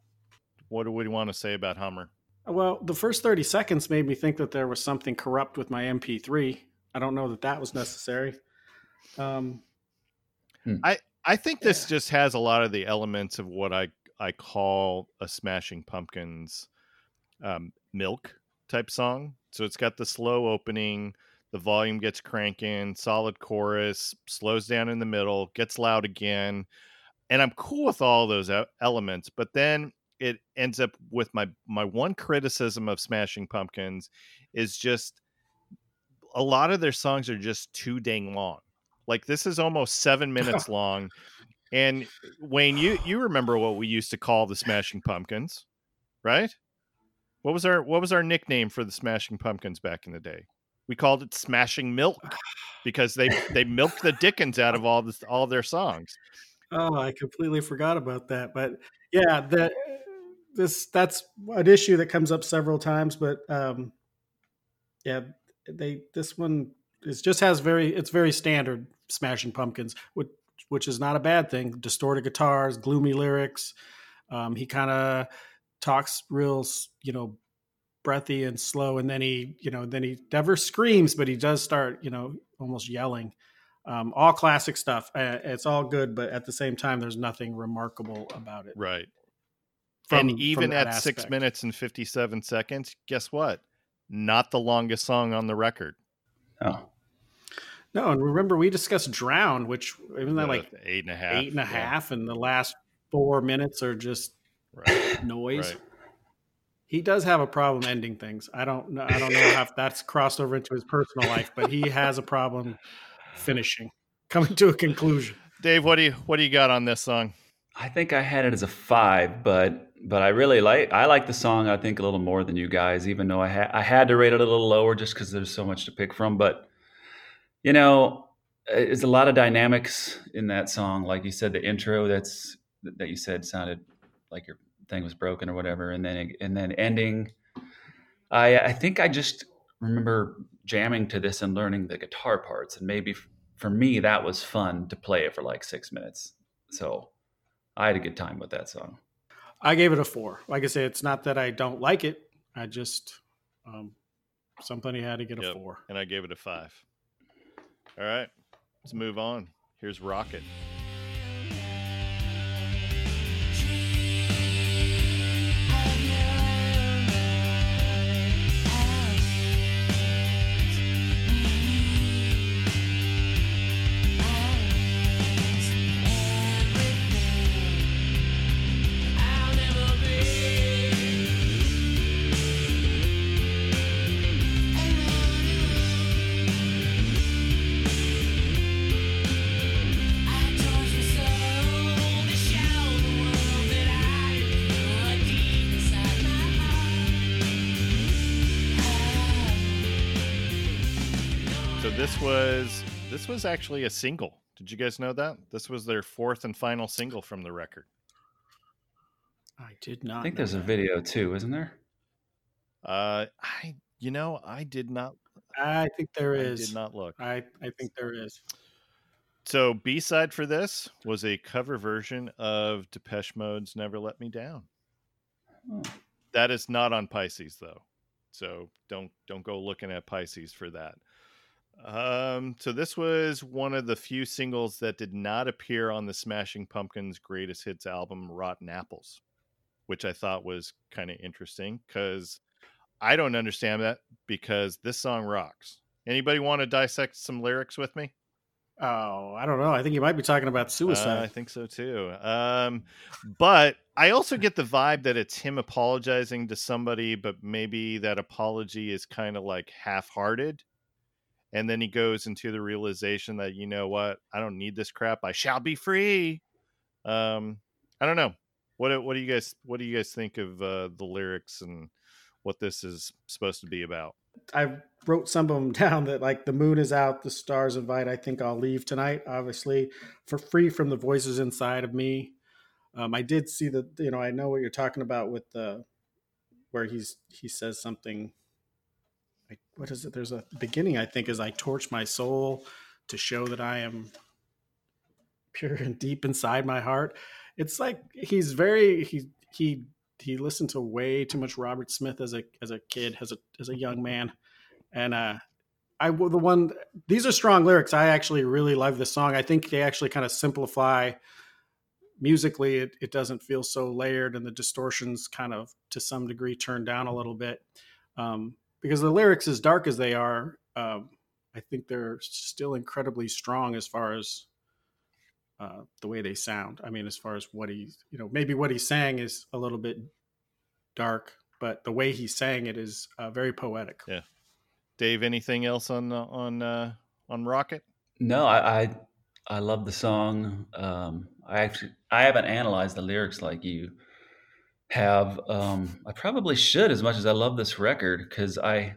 What do we want to say about Hummer? Well, the first thirty seconds made me think that there was something corrupt with my M P three. I don't know that that was necessary. Um, hmm. I, I think this yeah. just has a lot of the elements of what I, I call a Smashing Pumpkins um, milk type song. So it's got the slow opening, the volume gets cranking, solid chorus, slows down in the middle, gets loud again. And I'm cool with all those elements, but then it ends up with my, my one criticism of Smashing Pumpkins is just a lot of their songs are just too dang long. Like this is almost seven minutes long. And Wayne, you, you remember what we used to call the Smashing Pumpkins, right? What was our what was our nickname for the Smashing Pumpkins back in the day? We called it Smashing Milk because they they milked the dickens out of all this all their songs. Oh, I completely forgot about that. But yeah, that this that's an issue that comes up several times. But um, yeah, they this one is just has very it's very standard Smashing Pumpkins with. Which is not a bad thing. Distorted guitars, gloomy lyrics. Um, he kind of talks real, you know, breathy and slow. And then he, you know, then he never screams, but he does start, you know, almost yelling. Um, all classic stuff. Uh, it's all good, but at the same time, there's nothing remarkable about it. Right. From, and even at aspect. six minutes and fifty-seven seconds, guess what? Not the longest song on the record. Oh. No, and remember we discussed Drown, which isn't that uh, like eight and a half, eight and a yeah. half, and the last four minutes are just right. noise. Right. He does have a problem ending things. I don't know. I don't know how if that's crossed over into his personal life, but he has a problem finishing, coming to a conclusion. Dave, what do you what do you got on this song? I think I had it as a five, but but I really like I like the song. I think a little more than you guys, even though I had I had to rate it a little lower just because there's so much to pick from, but. You know, there's a lot of dynamics in that song. Like you said, the intro that's that you said sounded like your thing was broken or whatever, and then and then ending. I I think I just remember jamming to this and learning the guitar parts, and maybe f- for me that was fun to play it for like six minutes. So I had a good time with that song. I gave it a four. Like I said, it's not that I don't like it. I just um, somebody had to get yep. a four, and I gave it a five. All right, let's move on. Here's Rocket. This was this was actually a single. Did you guys know that? This was their fourth and final single from the record. I did not. I think know there's that. a video too, isn't there? Uh, I you know I did not. I think there I is. Did not look. I I think there is. So B-side for this was a cover version of Depeche Mode's "Never Let Me Down." Oh. That is not on Pisces though, so don't don't go looking at Pisces for that. Um, so this was one of the few singles that did not appear on the Smashing Pumpkins' greatest hits album, Rotten Apples, which I thought was kind of interesting because I don't understand that because this song rocks. Anybody want to dissect some lyrics with me? Oh, I don't know. I think you might be talking about suicide. Uh, I think so too. Um, but I also get the vibe that it's him apologizing to somebody, but maybe that apology is kind of like half-hearted. And then he goes into the realization that, you know what, I don't need this crap. I shall be free. Um, I don't know. What what do you guys what do you guys think of uh, the lyrics and what this is supposed to be about? I wrote some of them down that, like, the moon is out, the stars invite. I think I'll leave tonight, obviously, for free from the voices inside of me. Um, I did see that, you know, I know what you're talking about with the where he's he says something. What is it? There's a beginning, I think, is I torch my soul to show that I am pure and deep inside my heart. It's like he's very he he he listened to way too much Robert Smith as a as a kid, as a as a young man. And uh, I the one these are strong lyrics. I actually really love this song. I think they actually kind of simplify musically. It it doesn't feel so layered, and the distortions kind of to some degree turn down a little bit. Um, Because the lyrics, as dark as they are, um, I think they're still incredibly strong as far as uh, the way they sound. I mean, as far as what he, you know, maybe what he sang is a little bit dark, but the way he sang it is uh, very poetic. Yeah. Dave, anything else on on uh, on Rocket? No, I I, I love the song. Um, I actually I haven't analyzed the lyrics like you have. um I probably should, as much as I love this record, because I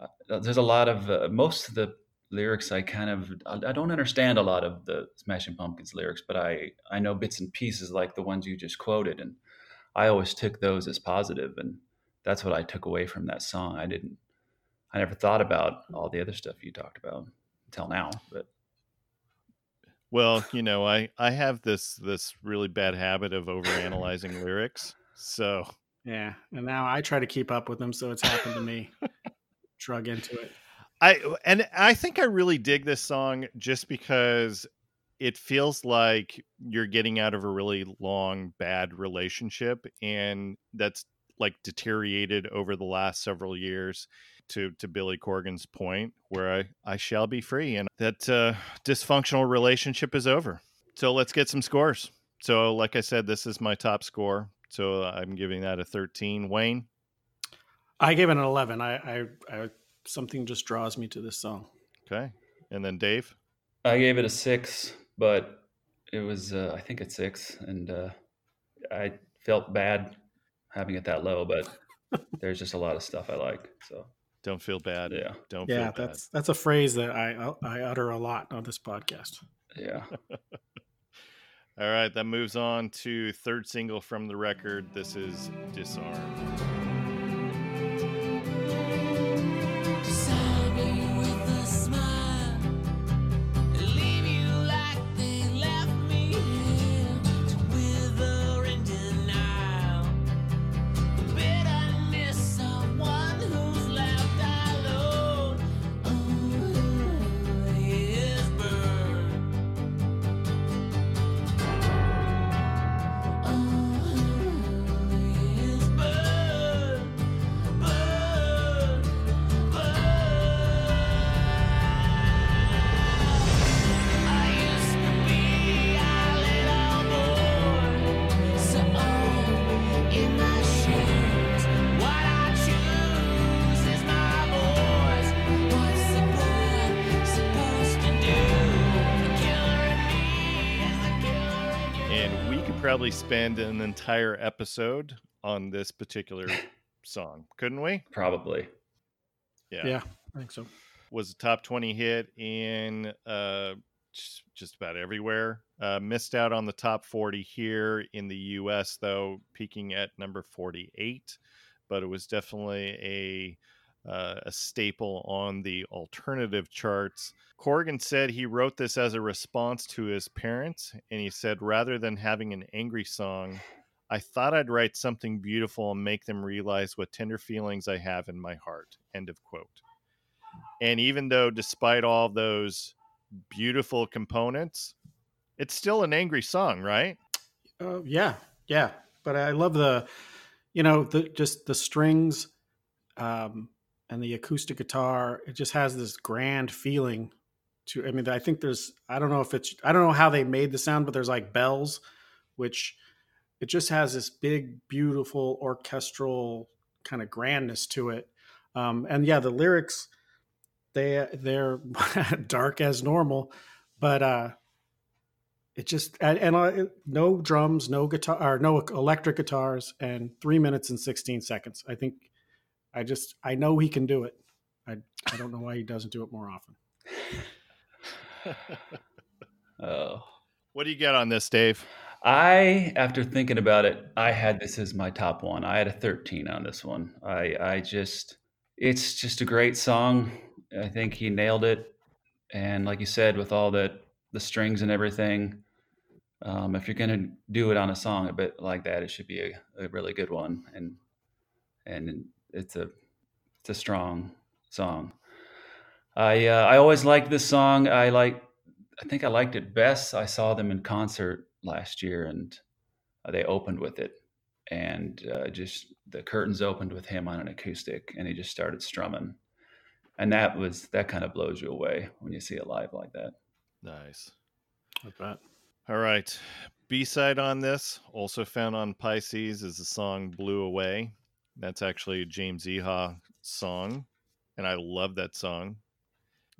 uh, there's a lot of uh, most of the lyrics I kind of I, I don't understand a lot of the Smashing Pumpkins lyrics, but I I know bits and pieces like the ones you just quoted, and I always took those as positive, and that's what I took away from that song. I didn't I never thought about all the other stuff you talked about until now. But well, you know, I, I have this this really bad habit of overanalyzing lyrics. So yeah, and now I try to keep up with them, so it's happened to me. Drug into it. I and I think I really dig this song just because it feels like you're getting out of a really long bad relationship, and that's like deteriorated over the last several years. To, to Billy Corgan's point, where I, I shall be free, and that uh, dysfunctional relationship is over. So let's get some scores. So like I said, this is my top score. So I'm giving that a thirteen. Wayne? I gave it an eleven. I, I, I something just draws me to this song. Okay. And then Dave? I gave it a six, but it was, uh, I think, at six. And uh, I felt bad having it that low, but there's just a lot of stuff I like, so. Don't feel bad. Yeah. Don't yeah, feel bad. Yeah, that's that's a phrase that I I utter a lot on this podcast. Yeah. All right, that moves on to third single from the record. This is Disarm. Probably spend an entire episode on this particular song, couldn't we? Probably. Yeah. Yeah, I think so. Was a top twenty hit in uh, just about everywhere. Uh, missed out on the top forty here in the U S, though, peaking at number forty-eight. But it was definitely a, uh, a staple on the alternative charts. Corgan said he wrote this as a response to his parents, and he said, rather than having an angry song, I thought I'd write something beautiful and make them realize what tender feelings I have in my heart, end of quote. And even though, despite all those beautiful components, it's still an angry song, right? Uh, yeah, yeah. But I love the, you know, the just the strings um, and the acoustic guitar. It just has this grand feeling. To, I mean, I think there's, I don't know if it's, I don't know how they made the sound, but there's like bells, which it just has this big, beautiful orchestral kind of grandness to it. Um, and yeah, the lyrics, they they're dark as normal, but uh, it just and, and uh, no drums, no guitar, or no electric guitars, and three minutes and sixteen seconds. I think I just I know he can do it. I I don't know why he doesn't do it more often. Oh, what do you get on this, Dave? I, after thinking about it, I had this as my top one. I had a thirteen on this one. I, I just, it's just a great song. I think he nailed it. And like you said, with all the, the strings and everything, um, if you're going to do it on a song a bit like that, it should be a, a really good one. And, and it's a, it's a strong song. I, uh, I always liked this song. I like, I think I liked it best. I saw them in concert last year, and uh, they opened with it, and uh, just the curtains opened with him on an acoustic, and he just started strumming, and that was that kind of blows you away when you see it live like that. Nice. I bet. All right, B-side on this, also found on Pisces, is the song "Blew Away." That's actually a James Iha song, and I love that song.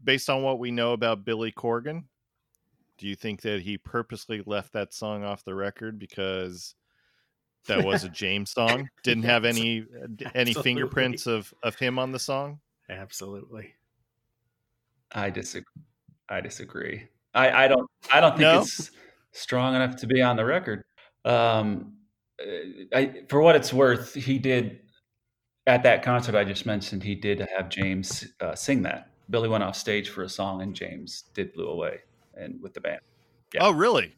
Based on what we know about Billy Corgan, do you think that he purposely left that song off the record because that was a James song? Didn't have any any fingerprints of, of him on the song? Absolutely. I disagree. I disagree. I, I don't I don't think no? it's strong enough to be on the record. Um, I, for what it's worth, he did at that concert I just mentioned. He did have James uh, sing that. Billy went off stage for a song, and James did "Blew Away" and with the band. Yeah. Oh, really?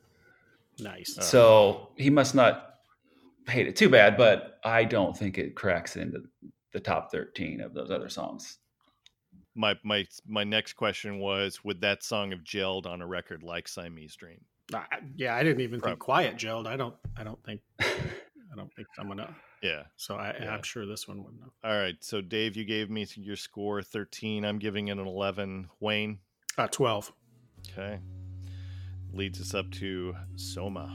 Nice. So he must not hate it too bad, but I don't think it cracks into the top thirteen of those other songs. My my my next question was, would that song have gelled on a record like Siamese Dream? Uh, yeah, I didn't even Probably. think Quiet gelled. I don't I don't think I don't think I'm gonna. Yeah. So I, yeah. I'm sure this one wouldn't. All right. So Dave, you gave me your score thirteen. I'm giving it an eleven. Wayne? Uh, twelve. Okay. Leads us up to Soma.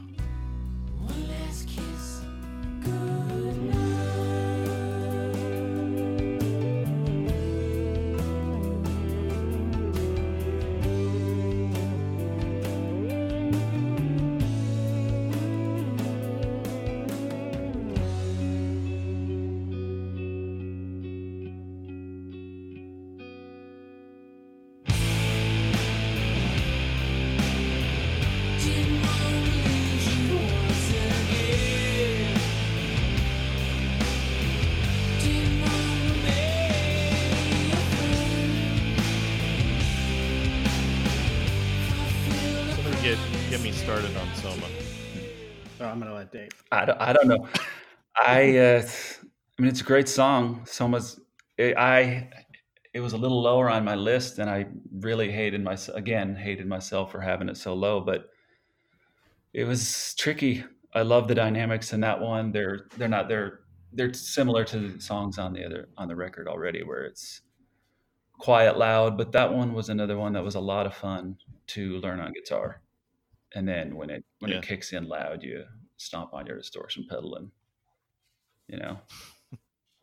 One last kiss. Good night. Started on Soma. So I'm going to let Dave. I don't, I don't know. I uh, I mean, it's a great song. Soma's. It, I. It was a little lower on my list, and I really hated my again hated myself for having it so low. But it was tricky. I love the dynamics in that one. They're they're not they're they're similar to the songs on the other on the record already, where it's quiet, loud. But that one was another one that was a lot of fun to learn on guitar. And then when it when yeah. it kicks in loud, you stomp on your distortion pedal and, you know,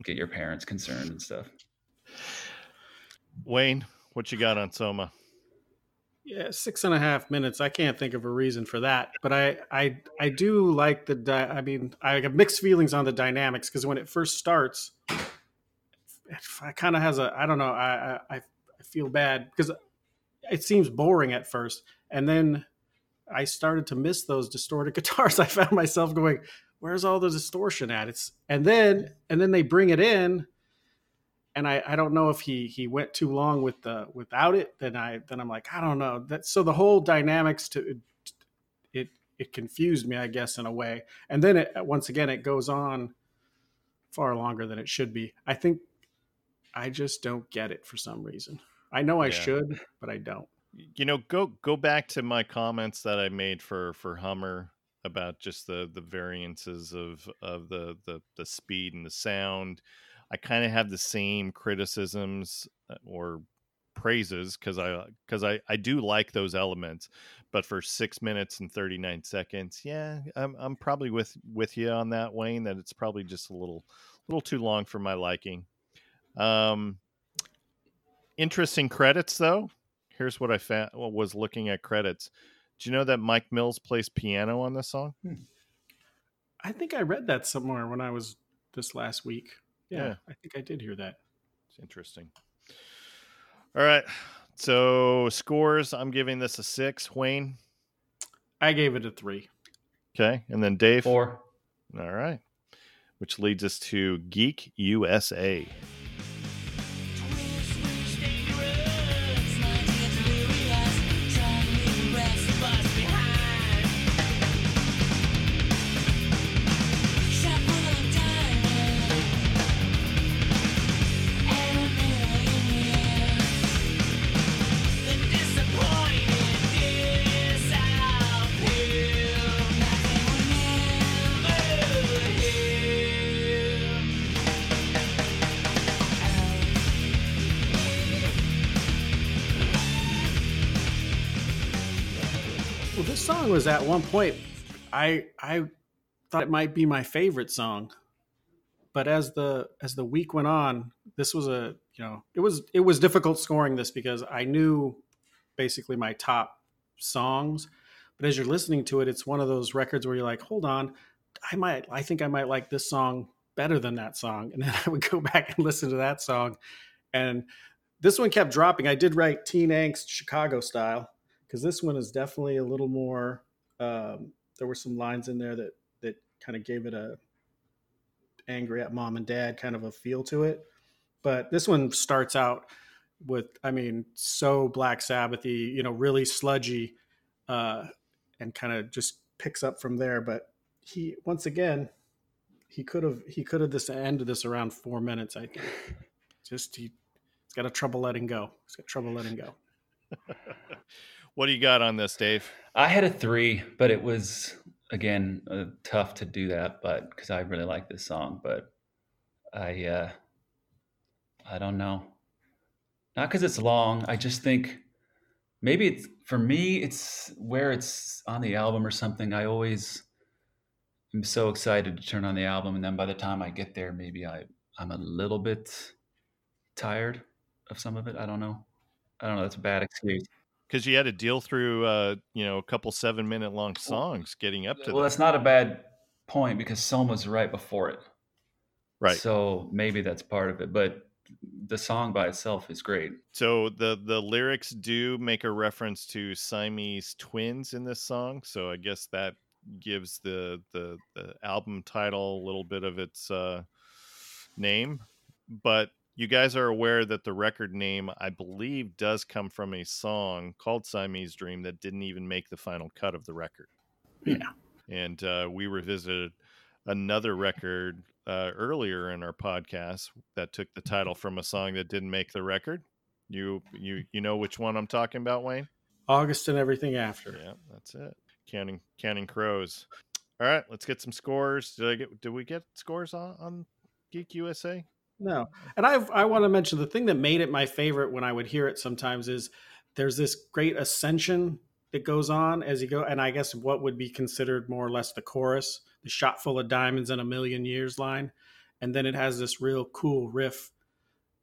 get your parents concerned and stuff. Wayne, what you got on Soma? Yeah, six and a half minutes. I can't think of a reason for that. But I I, I do like the, di- I mean, I have mixed feelings on the dynamics, because when it first starts, it kind of has a, I don't know, I, I, I feel bad because it seems boring at first. And then I started to miss those distorted guitars. I found myself going, where's all the distortion at? It's and then and then they bring it in, and I, I don't know if he he went too long with the without it. Then I then I'm like, I don't know. That so the whole dynamics to it it confused me, I guess, in a way. And then it once again it goes on far longer than it should be. I think I just don't get it for some reason. I know I yeah. should, but I don't. You know, go go back to my comments that I made for, for Hummer about just the, the variances of of the, the, the speed and the sound. I kind of have the same criticisms or praises because I because I, I do like those elements, but for six minutes and thirty nine seconds, yeah, I'm I'm probably with, with you on that, Wayne. That it's probably just a little little too long for my liking. Um, Interesting credits, though. Here's what I found, well, was looking at credits. Do you know that Mike Mills plays piano on this song? Hmm. I think I read that somewhere when I was this last week. Yeah, yeah. I think I did hear that. It's interesting. All right. So scores, I'm giving this a six. Wayne? I gave it a three. Okay. And then Dave? Four. All right. Which leads us to Geek U S A. Was at one point I I thought it might be my favorite song, but as the as the week went on, this was a you know it was it was difficult scoring this because I knew basically my top songs, but as you're listening to it, it's one of those records where you're like, hold on, I might I think I might like this song better than that song, and then I would go back and listen to that song, and this one kept dropping. I did write Teen Angst Chicago Style, because this one is definitely a little more, um, there were some lines in there that, that kind of gave it a angry at mom and dad kind of a feel to it. But this one starts out with, I mean, so Black Sabbath-y, you know, really sludgy, uh, and kind of just picks up from there. But he, once again, he could have, he could have this ended this around four minutes. I think just, he, he's got a trouble letting go. He's got trouble letting go. What do you got on this, Dave? I had a three, but it was, again, uh, tough to do that, but because I really like this song, but I, uh, I don't know. Not because it's long. I just think maybe it's, for me, it's where it's on the album or something. I always am so excited to turn on the album, and then by the time I get there, maybe I, I'm a little bit tired of some of it. I don't know. I don't know. That's a bad excuse. Because you had to deal through, uh, you know, a couple seven-minute long songs getting up to that. Well, that's not a bad point because Selma's right before it. Right. So maybe that's part of it. But the song by itself is great. So the, the lyrics do make a reference to Siamese twins in this song. So I guess that gives the the, the album title a little bit of its uh, name. But you guys are aware that the record name, I believe, does come from a song called Siamese Dream that didn't even make the final cut of the record. Yeah. And uh, we revisited another record uh, earlier in our podcast that took the title from a song that didn't make the record. You you you know which one I'm talking about, Wayne? August and Everything After. Yeah, that's it. Counting Counting Crows. All right, let's get some scores. Did I get? Did we get scores on, on Geek U S A? No. And I've, I want to mention the thing that made it my favorite when I would hear it sometimes is there's this great ascension that goes on as you go. And I guess what would be considered more or less the chorus, the shot full of diamonds and a million years line. And then it has this real cool riff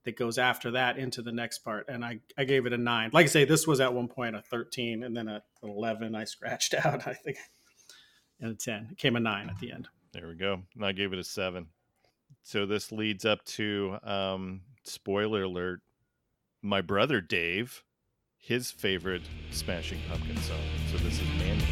that goes after that into the next part. And I, I gave it a nine. Like I say, this was at one point a thirteen and then a eleven I scratched out, I think, and a ten. It came a nine at the end. There we go. And I gave it a seven. So this leads up to, um, spoiler alert, my brother Dave, his favorite Smashing Pumpkins song. So this is Mayonnaise.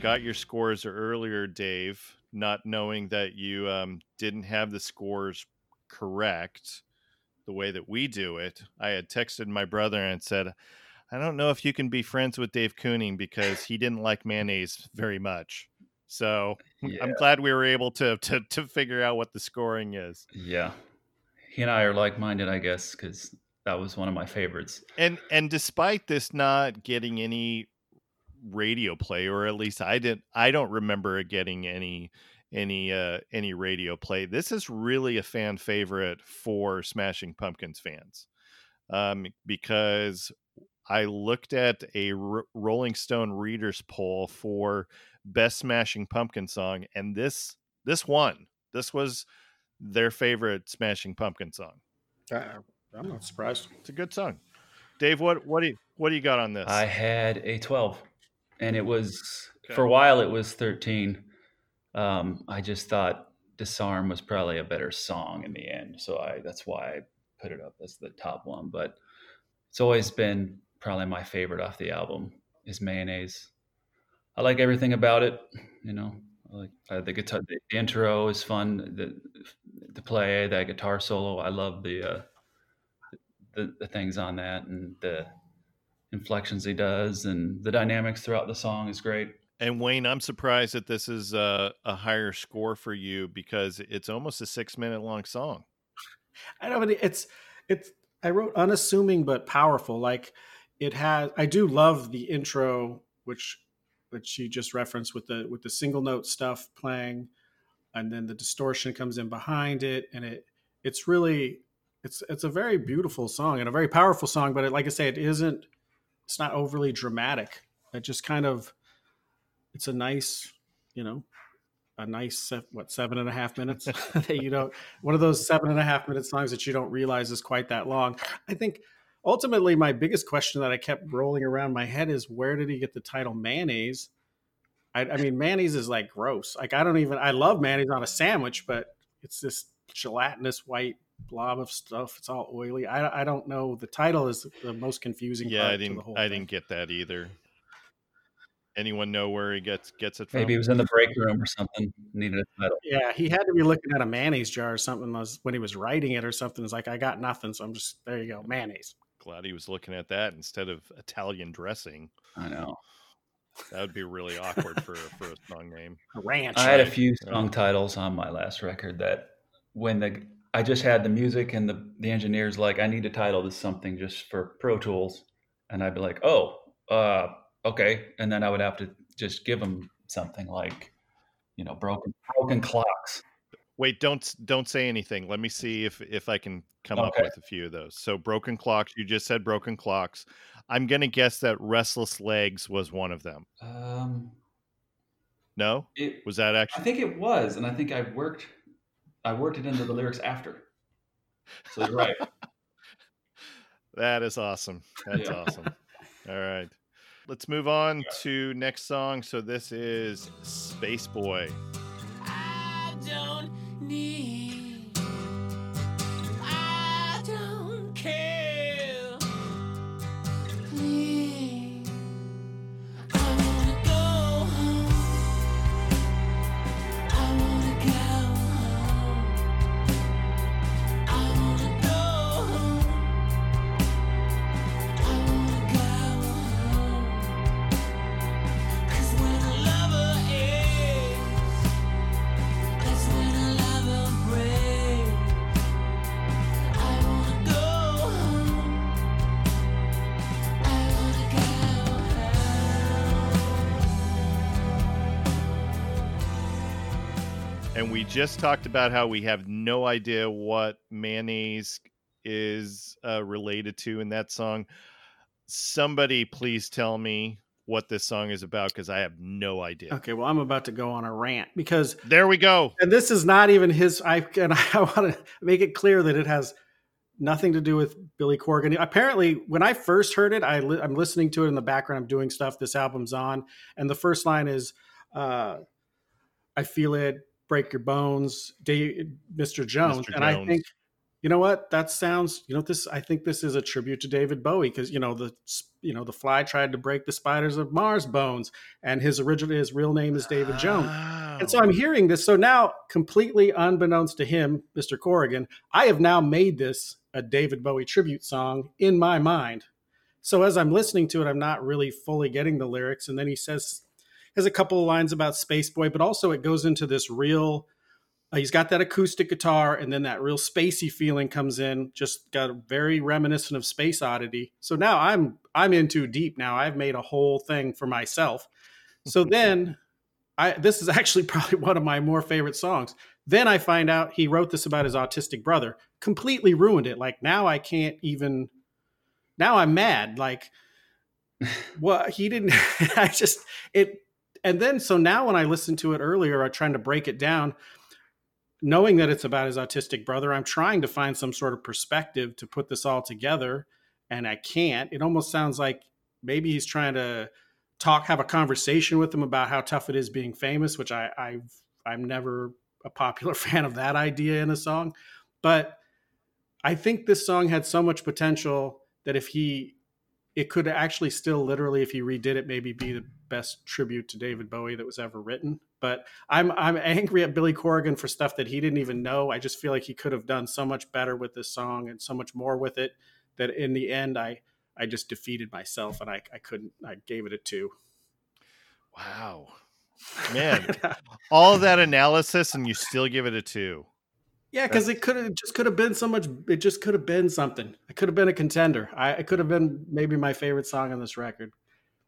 Got your scores earlier, Dave, not knowing that you um, didn't have the scores correct. the way that we do it. I had texted my brother and said, I don't know if you can be friends with Dave Keuning because he didn't like mayonnaise very much. So yeah. I'm glad we were able to, to, to figure out what the scoring is. Yeah. He and I are like-minded, I guess, because that was one of my favorites. And, and despite this not getting any radio play, or at least I didn't, I don't remember it getting any, any, uh, any radio play. This is really a fan favorite for Smashing Pumpkins fans. Um, because I looked at a R- Rolling Stone readers poll for best Smashing Pumpkin song. And this, this won. This was their favorite Smashing Pumpkin song. Uh, I'm not surprised. It's a good song. Dave, what, what do you, what do you got on this? I had a twelve, and it was, okay. for a while it was thirteen. Um, I just thought Disarm was probably a better song in the end. So I, that's why I put it up as the top one, but it's always been probably my favorite off the album is Mayonnaise. I like everything about it. You know, I like uh, the guitar, the intro is fun. The, the play, that guitar solo. I love the, uh, The, the things on that, and the inflections he does, and the dynamics throughout the song is great. And Wayne, I'm surprised that this is a, a higher score for you, because it's almost a six minute long song. I know, but it's, it's, I wrote unassuming, but powerful. Like it has, I do love the intro, which, which you just referenced with the, with the single note stuff playing, and then the distortion comes in behind it. And it, it's really, It's it's a very beautiful song and a very powerful song, but it, like I say, it isn't. It's not overly dramatic. It just kind of, it's a nice, you know, a nice what seven and a half minutes. that you don't one of those seven and a half minute songs that you don't realize is quite that long. I think ultimately my biggest question that I kept rolling around my head is, where did he get the title Mayonnaise? I, I mean, mayonnaise is like gross. Like I don't even. I love mayonnaise on a sandwich, but it's this gelatinous white blob of stuff. It's all oily. I, I don't know. The title is the most confusing. Yeah, part I didn't. The whole I thing. Didn't get that either. Anyone know where he gets gets it from? Maybe he was in the break room or something. Needed a title. Yeah, he had to be looking at a mayonnaise jar or something when he was writing it or something. It's like, I got nothing, so I'm just there. You go, mayonnaise. Glad he was looking at that instead of Italian dressing. I know. That would be really awkward for for a song name. Ranch. I had right? a few song oh. titles on my last record that when the I just had the music and the, the engineers like, I need to title this something just for Pro Tools. And I'd be like, oh, uh, okay. And then I would have to just give them something like, you know, broken, broken clocks. Wait, don't, don't say anything. Let me see if, if I can come okay. up with a few of those. So broken clocks, you just said broken clocks. I'm going to guess that Restless Legs was one of them. Um, no, it, was that actually, I think it was. And I think I worked I worked it into the lyrics after. So you're right. That is awesome. That's yeah. awesome. All right. Let's move on yeah. to next song. So this is Space Boy. I don't need, I don't care. Please, I want to go home. I want to go. And we just talked about how we have no idea what mayonnaise is uh, related to in that song. Somebody please tell me what this song is about, because I have no idea. Okay, well, I'm about to go on a rant because... There we go. And this is not even his... I And I want to make it clear that it has nothing to do with Billy Corgan. Apparently, when I first heard it, I li- I'm listening to it in the background. I'm doing stuff. This album's on. And the first line is, uh, I feel it... break your bones, Mister Jones. Mister Jones. And I think you know what? That sounds, you know, this, I think this is a tribute to David Bowie, because, you know, the, you know, the fly tried to break the spiders of Mars bones, and his original, his real name is David oh. Jones. And so I'm hearing this. So now, completely unbeknownst to him, Mister Corrigan, I have now made this a David Bowie tribute song in my mind. So as I'm listening to it, I'm not really fully getting the lyrics. And then he says, has a couple of lines about Space Boy, but also it goes into this real, he's got that acoustic guitar, and then that real spacey feeling comes in. Just got very reminiscent of Space Oddity. So now I'm I'm in too deep now. I've made a whole thing for myself. So then, I this is actually probably one of my more favorite songs. Then I find out he wrote this about his autistic brother. Completely ruined it. Like, now I can't even. Now I'm mad. Like, well, he didn't. I just it. And then so now when I listened to it earlier, I'm trying to break it down. Knowing that it's about his autistic brother, I'm trying to find some sort of perspective to put this all together, and I can't. It almost sounds like maybe he's trying to talk, have a conversation with him about how tough it is being famous, which I, I've, I'm never a popular fan of that idea in a song. But I think this song had so much potential that if he, it could actually still literally, if he redid it, maybe be the best tribute to David Bowie that was ever written. But I'm I'm angry at Billy Corgan for stuff that he didn't even know. I just feel like he could have done so much better with this song and so much more with it that in the end, I, I just defeated myself and I, I couldn't, I gave it a two. Wow, man, all that analysis and you still give it a two. Yeah, because it could have just could have been so much. It just could have been something. It could have been a contender. I, it could have been maybe my favorite song on this record.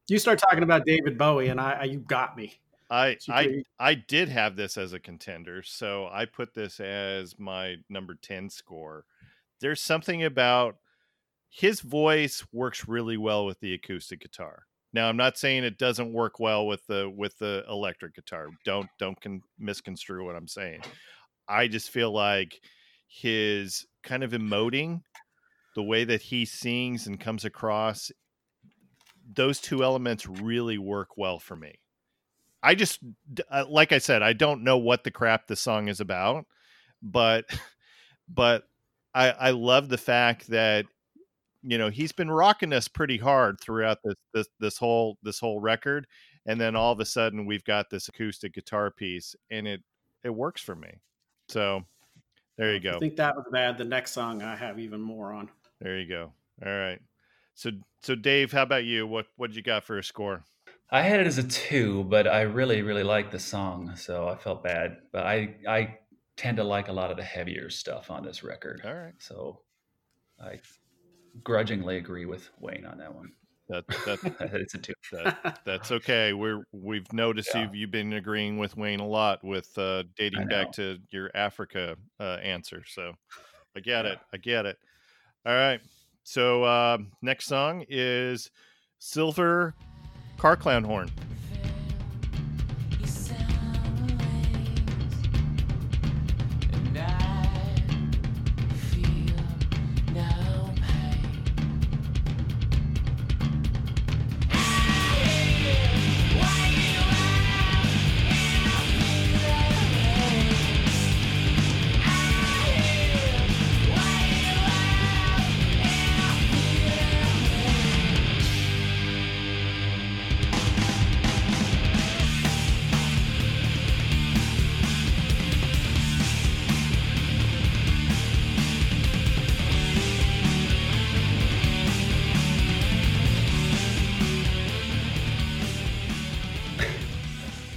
You start talking about David Bowie and I, I you got me. I, I I did have this as a contender, so I put this as my number ten score. There's something about his voice works really well with the acoustic guitar. Now, I'm not saying it doesn't work well with the with the electric guitar. Don't don't con- misconstrue what I'm saying. I just feel like his kind of emoting, the way that he sings and comes across, those two elements really work well for me. I just, like I said, I don't know what the crap the song is about, but, but I, I love the fact that, you know, he's been rocking us pretty hard throughout this, this, this whole, this whole record. And then all of a sudden we've got this acoustic guitar piece and it, it works for me. So there you go. I think that was bad. The next song I have even more on. There you go. All right. So, so Dave, how about you? What, what did you got for a score? I had it as a two, but I really, really liked the song, so I felt bad. But I, I tend to like a lot of the heavier stuff on this record. All right. So I grudgingly agree with Wayne on that one. That, that it's a two. That, that's okay. We're we've noticed yeah. you've you've been agreeing with Wayne a lot with uh, dating back to your Africa uh, answer. So I get yeah. it. I get it. All right. So uh, next song is Silver Car Clown Horn.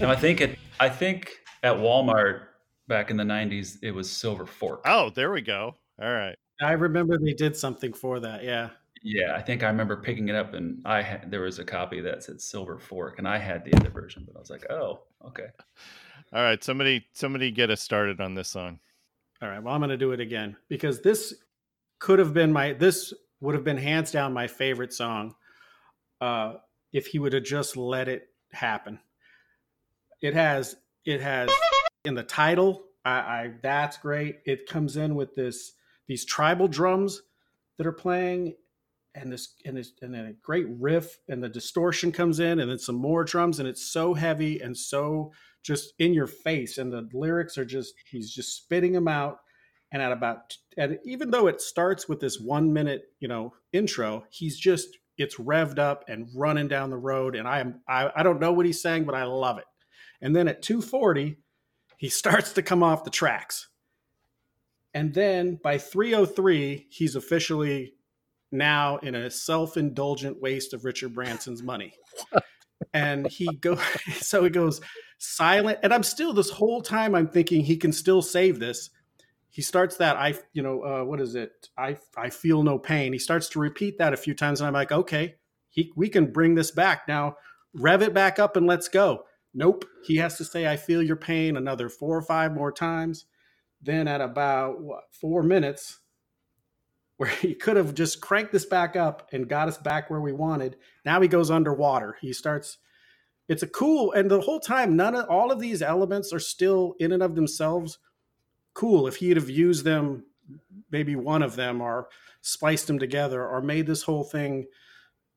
I think it. I think at Walmart back in the nineties, it was Silver Fork. Oh, there we go. All right. I remember they did something for that. Yeah. Yeah, I think I remember picking it up, and I had, there was a copy that said Silver Fork, and I had the other version, but I was like, oh, okay. All right, somebody, somebody, get us started on this song. All right. Well, I'm going to do it again because this could have been my. This would have been hands down my favorite song, uh, if he would have just let it happen. It has, it has in the title, I, I, that's great. It comes in with this, these tribal drums that are playing and this, and this, and then a great riff and the distortion comes in and then some more drums and it's so heavy and so just in your face. And the lyrics are just, he's just spitting them out. And at about, at, even though it starts with this one minute, you know, intro, he's just, it's revved up and running down the road. And I am, I, I don't know what he's saying, but I love it. And then at two forty, he starts to come off the tracks. And then by three oh three, he's officially now in a self-indulgent waste of Richard Branson's money. And he goes, so he goes silent. And I'm still, this whole time, I'm thinking he can still save this. He starts that, I, you know, uh, what is it? I, I feel no pain. He starts to repeat that a few times. And I'm like, okay, he, we can bring this back now. Rev it back up and let's go. Nope. He has to say, I feel your pain another four or five more times. Then at about what, four minutes, where he could have just cranked this back up and got us back where we wanted. Now he goes underwater. He starts, it's a cool, and the whole time, none of, all of these elements are still in and of themselves cool. If he'd have used them, maybe one of them, or spliced them together, or made this whole thing,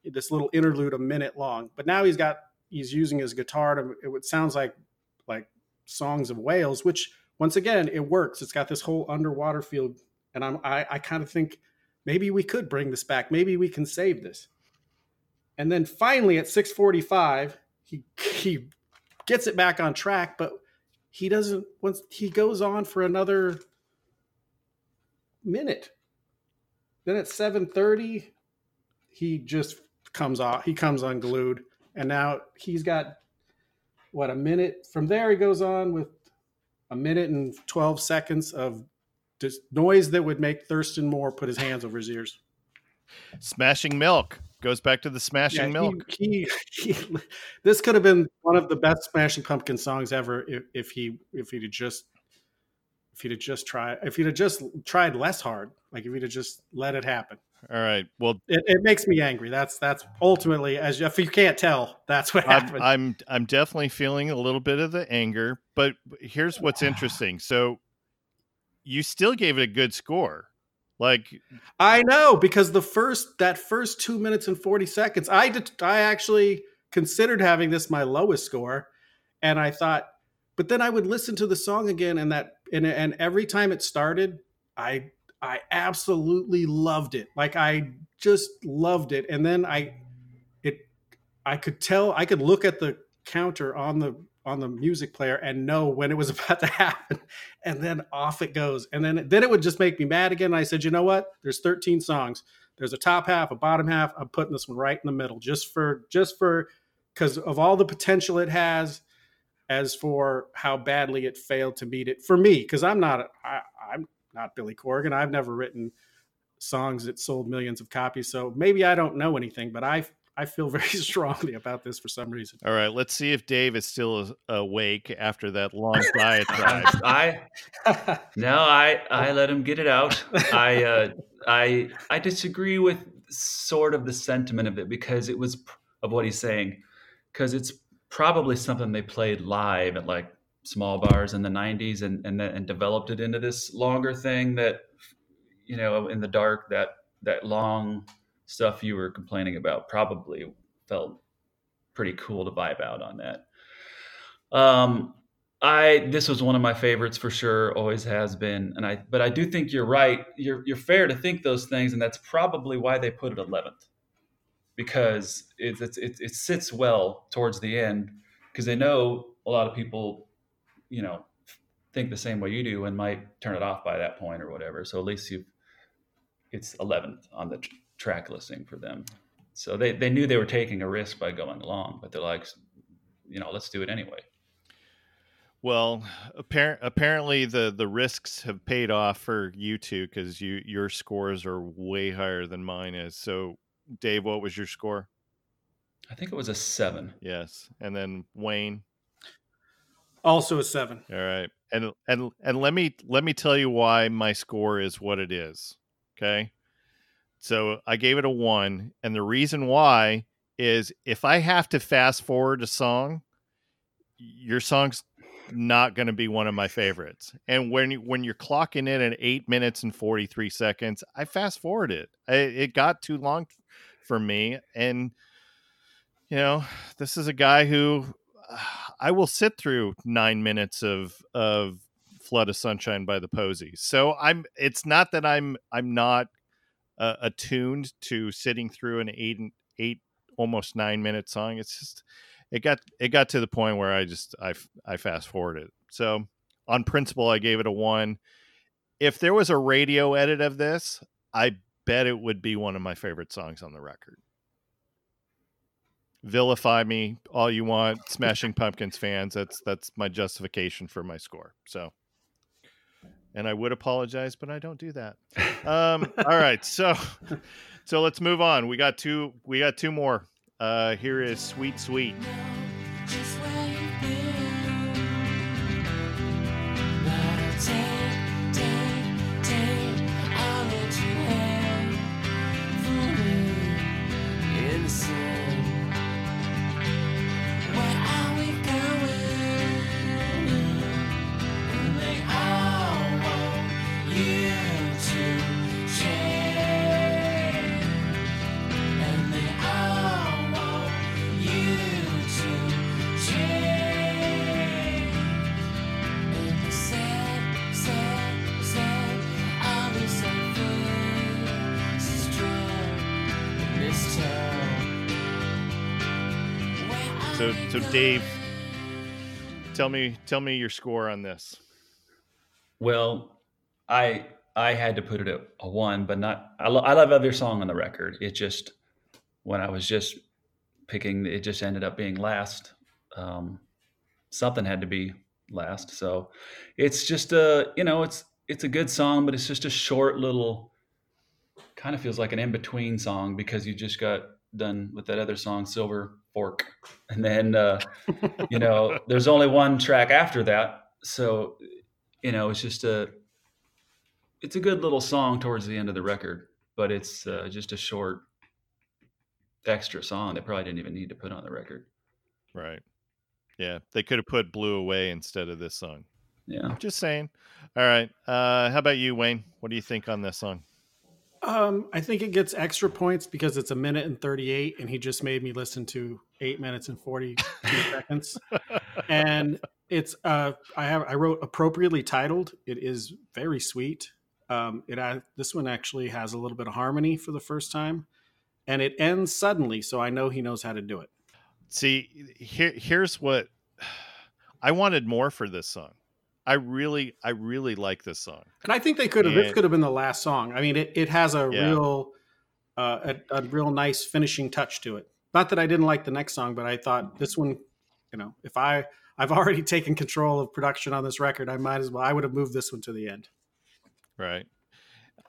this little interlude, a minute long. But now he's got, he's using his guitar to, it sounds like, like songs of whales, which once again, it works. It's got this whole underwater feel. And I'm, I, I kind of think maybe we could bring this back. Maybe we can save this. And then finally at six forty-five, he he gets it back on track, but he doesn't, once he goes on for another minute. Then at seven thirty, he just comes off, he comes unglued. And now he's got, what, a minute? From there, he goes on with a minute and twelve seconds of just noise that would make Thurston Moore put his hands over his ears. Smashing Milk goes back to the Smashing yeah, Milk. He, he, he, this could have been one of the best Smashing Pumpkin songs ever if, if he if he'd have just if he'd have just tried if he'd have just tried less hard. Like if he'd have just let it happen. All right. Well, it, it makes me angry. That's that's ultimately, as if you can't tell, that's what I'm, happened. I'm I'm definitely feeling a little bit of the anger, but here's what's interesting. So you still gave it a good score. Like I know, because the first, that first two minutes and forty seconds, I did, I actually considered having this my lowest score. And I thought, but then I would listen to the song again. And that, and, and every time it started, I, I absolutely loved it. Like I just loved it. And then I, it, I could tell, I could look at the counter on the, on the music player and know when it was about to happen, and then off it goes. And then, then it would just make me mad again. And I said, you know what? There's thirteen songs. There's a top half, a bottom half. I'm putting this one right in the middle just for, just for, because of all the potential it has, as for how badly it failed to meet it for me. Cause I'm not, I, I'm not Billy Corgan. I've never written songs that sold millions of copies. So maybe I don't know anything, but I've, I feel very strongly about this for some reason. All right, let's see if Dave is still awake after that long diatribe. I no, I I let him get it out. I uh, I I disagree with sort of the sentiment of it, because it was of what he's saying, because it's probably something they played live at like small bars in the nineties, and and and developed it into this longer thing that, you know, in the dark, that that long stuff you were complaining about probably felt pretty cool to vibe out on that. Um, I, this was one of my favorites for sure, always has been. And I, but I do think you're right. You're, you're fair to think those things. And that's probably why they put it eleventh, because it, it, it, it sits well towards the end, because they know a lot of people, you know, think the same way you do and might turn it off by that point or whatever. So at least you, it's eleventh on the track listing for them. So they, they knew they were taking a risk by going along, but they're like, you know, let's do it anyway. Well, appar- apparently the, the risks have paid off for you two, because you, your scores are way higher than mine is. So Dave, what was your score? I think it was a seven. Yes. And then Wayne? Also a seven. All right. And, and, and let me, let me tell you why my score is what it is. Okay. So I gave it a one. And the reason why is, if I have to fast forward a song, your song's not going to be one of my favorites. And when, you, when you're clocking in at eight minutes and forty-three seconds, I fast forward it. I, it got too long for me. And, you know, this is a guy who uh, I will sit through nine minutes of, of Flood of Sunshine by the Posies. So I'm, it's not that I'm, I'm not uh, attuned to sitting through an eight and eight, almost nine minute song. It's just, it got, it got to the point where I just, I, I fast forwarded. So on principle, I gave it a one. If there was a radio edit of this, I bet it would be one of my favorite songs on the record. Vilify me all you want, Smashing Pumpkins fans. That's that's my justification for my score. So, and I would apologize, but I don't do that. Um, all right, so so let's move on. We got two. We got two more. Uh, here is Sweet Sweet. So, so Dave, tell me, tell me your score on this. Well, I, I had to put it at a one, but not, I, lo- I love every song on the record. It just, when I was just picking, it just ended up being last. Um, something had to be last. So it's just a, you know, it's, it's a good song, but it's just a short little, kind of feels like an in-between song because you just got done with that other song, Silver Fork, and then uh you know there's only one track after that, so you know it's just a it's a good little song towards the end of the record, but it's uh, just a short extra song they probably didn't even need to put on the record. Right. Yeah, they could have put Blew Away instead of this song. Yeah, just saying. All right, uh how about you, Wayne? What do you think on this song? Um, I think it gets extra points because it's a minute and thirty-eight, and he just made me listen to eight minutes and forty-two seconds. And it's uh, I have I wrote appropriately titled. It is very sweet. Um, it I, this one actually has a little bit of harmony for the first time, and it ends suddenly, so I know he knows how to do it. See, here here's what I wanted more for this song. I really, I really like this song. And I think they could have, and, this could have been the last song. I mean, it, it has a yeah. real, uh, a, a real nice finishing touch to it. Not that I didn't like the next song, but I thought this one, you know, if I, I've already taken control of production on this record, I might as well, I would have moved this one to the end. Right.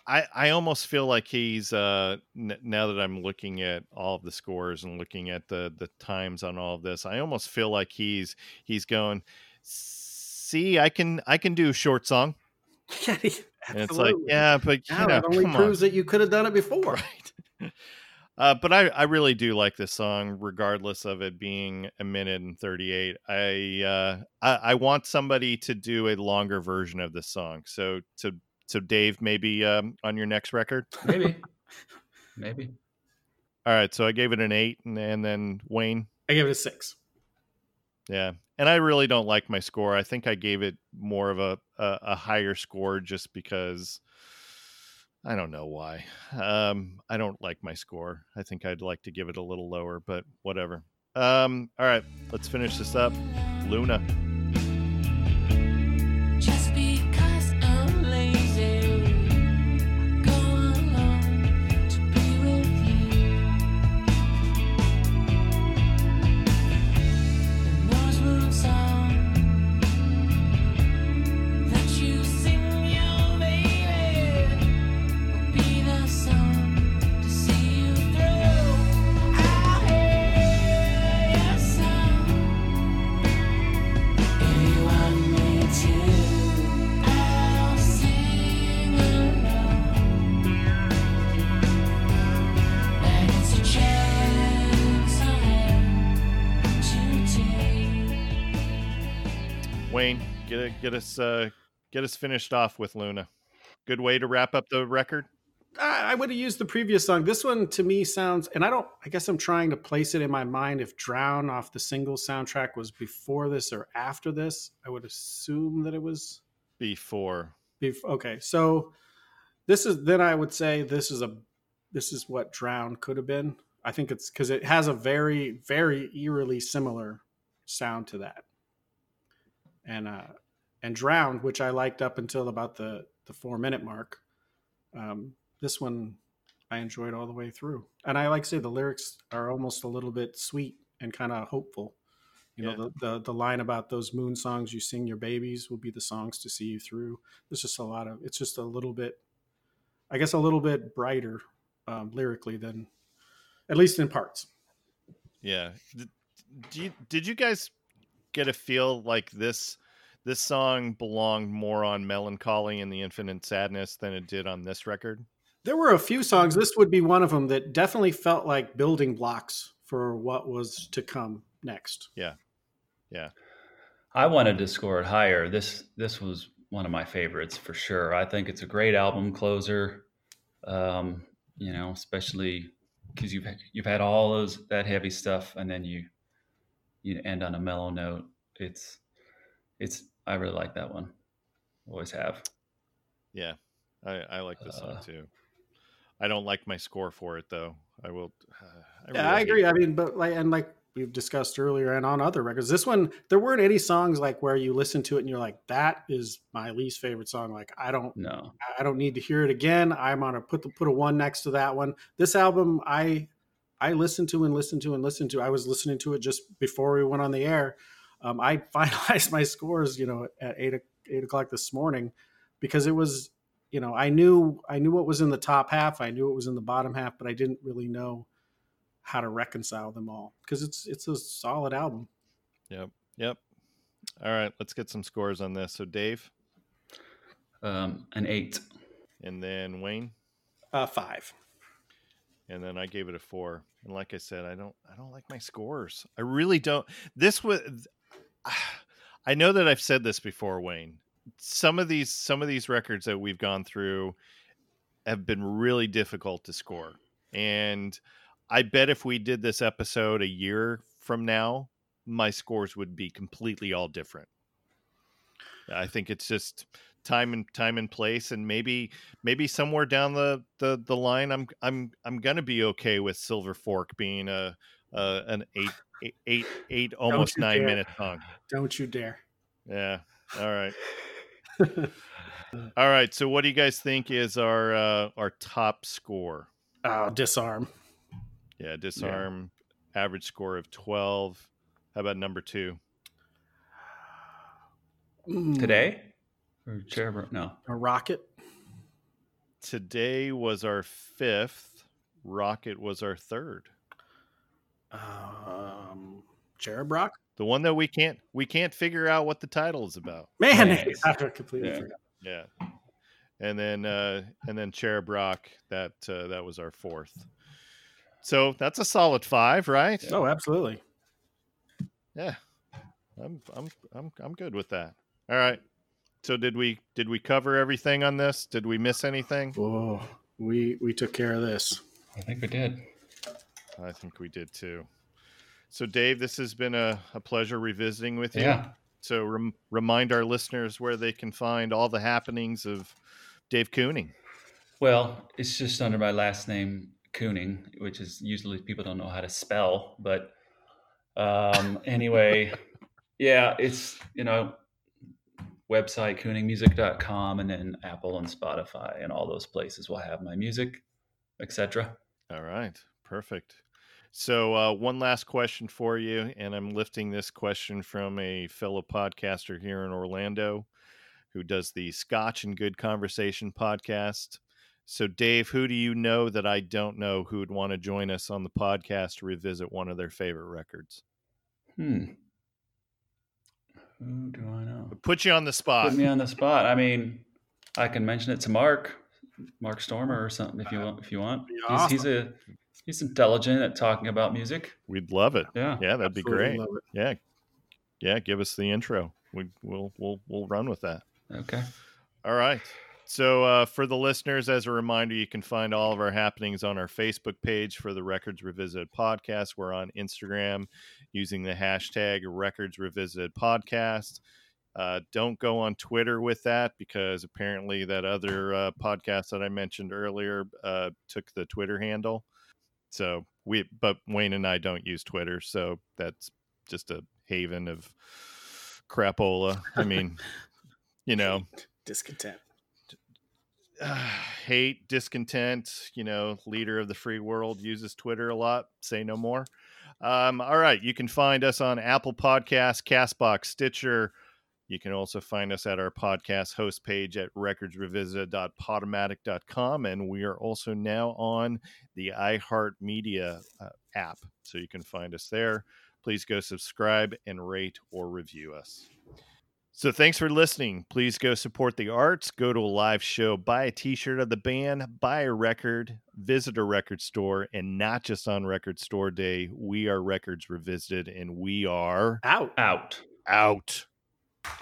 I, I almost feel like he's, uh, n- now that I'm looking at all of the scores and looking at the, the times on all of this, I almost feel like he's, he's going, see, I can I can do a short song. Yeah, and it's like, yeah, but you now know, it only proves on. That you could have done it before. Right. Uh, but I, I really do like this song, regardless of it being a minute and thirty-eight. I uh, I, I want somebody to do a longer version of this song. So so so Dave, maybe um, on your next record, maybe maybe. All right, so I gave it an eight, and, and then Wayne, I gave it a six. Yeah. And I really don't like my score. I think I gave it more of a, a, a higher score just because I don't know why. Um, I don't like my score. I think I'd like to give it a little lower, but whatever. Um, all right, let's finish this up. Luna. Get us uh, get us finished off with Luna. Good way to wrap up the record. I would have used the previous song. This one to me sounds, and I don't, I guess I'm trying to place it in my mind if Drown off the single soundtrack was before this or after this. I would assume that it was Before. Before. Okay. So this is, then I would say this is a, this is what Drown could have been. I think it's because it has a very, very eerily similar sound to that. And, uh, and Drown, which I liked up until about the, the four minute mark. Um, this one I enjoyed all the way through. And I like to say the lyrics are almost a little bit sweet and kind of hopeful. You know, yeah. the, the the line about those moon songs you sing your babies will be the songs to see you through. There's just a lot of, it's just a little bit, I guess a little bit brighter um, lyrically than, at least in parts. Yeah. Do you, did you guys get a feel like this, this song belonged more on Melancholy and the Infinite Sadness than it did on this record? There were a few songs. This would be one of them that definitely felt like building blocks for what was to come next. Yeah. Yeah. I wanted to score it higher. This, this was one of my favorites for sure. I think it's a great album closer. Um, you know, especially because you've, you've had all those, that heavy stuff. And then you, you end on a mellow note. It's, it's, I really like that one. Always have. Yeah. I, I like this uh, song too. I don't like my score for it though. I will. Uh, I yeah, really I agree. It. I mean, but like, and like we've discussed earlier and on other records, this one, there weren't any songs like where you listen to it and you're like, that is my least favorite song. Like, I don't know. I don't need to hear it again. I'm on a, put the, put a one next to that one. This album, I, I listened to and listened to and listened to, I was listening to it just before we went on the air. Um, I finalized my scores, you know, at eight, eight o'clock this morning, because it was, you know, I knew I knew what was in the top half. I knew what was in the bottom half, but I didn't really know how to reconcile them all because it's it's a solid album. Yep. Yep. All right. Let's get some scores on this. So, Dave? Um, an eight. And then Wayne? Uh, five. And then I gave it a four. And like I said, I don't I don't like my scores. I really don't. This was, I know that I've said this before, Wayne. Some of these some of these records that we've gone through have been really difficult to score. And I bet if we did this episode a year from now, my scores would be completely all different. I think it's just time and time and place, and maybe maybe somewhere down the, the, the line I'm I'm I'm gonna be okay with Silver Fork being a, a an eight eight eight, eight almost nine dare. minute song. Don't you dare. Yeah. All right. All right. So what do you guys think is our, uh, our top score? Uh, disarm. Yeah. Disarm, yeah. Average score of twelve. How about number two? Today? Or Cherub? No. A Rocket. Today was our fifth. Rocket was our third. Um, Cherub Rock? The one that we can't we can't figure out what the title is about. Man, nice. I completely yeah. forgot. Yeah, and then uh, and then Cherub Rock, that uh, that was our fourth. So that's a solid five, right? Yeah. Oh, absolutely. Yeah, I'm I'm I'm I'm good with that. All right. So did we did we cover everything on this? Did we miss anything? Oh, we we took care of this. I think we did. I think we did too. So, Dave, this has been a, a pleasure revisiting with you. Yeah. So rem- remind our listeners where they can find all the happenings of Dave Keuning. Well, it's just under my last name, Keuning, which is usually people don't know how to spell. But um, anyway, yeah, it's, you know, website, keuning music dot com, and then Apple and Spotify and all those places will have my music, et cetera. All right. Perfect. So uh, one last question for you, and I'm lifting this question from a fellow podcaster here in Orlando who does the Scotch and Good Conversation podcast. So, Dave, who do you know that I don't know who would want to join us on the podcast to revisit one of their favorite records? Hmm. Who do I know? Put you on the spot. Put me on the spot. I mean, I can mention it to Mark, Mark Stormer or something if you want. If you want. Awesome. He's, he's a... He's intelligent at talking about music. We'd love it. Yeah, yeah, that'd be great. Yeah, yeah. Give us the intro. We, we'll we'll we'll run with that. Okay. All right. So uh, for the listeners, as a reminder, you can find all of our happenings on our Facebook page for the Records Revisited podcast. We're on Instagram using the hashtag Records Revisited podcast. Uh, don't go on Twitter with that, because apparently that other uh, podcast that I mentioned earlier uh, took the Twitter handle. So we, but Wayne and I don't use Twitter, so that's just a haven of crapola. I mean, you know, discontent, uh, hate, discontent. You know, leader of the free world uses Twitter a lot. Say no more. Um, all right, you can find us on Apple Podcasts, Castbox, Stitcher. You can also find us at our podcast host page at records revisited dot podomatic dot com. And we are also now on the iHeartMedia uh, app, so you can find us there. Please go subscribe and rate or review us. So thanks for listening. Please go support the arts. Go to a live show. Buy a T-shirt of the band. Buy a record. Visit a record store. And not just on Record Store Day. We are Records Revisited, and we are out. Out. Out.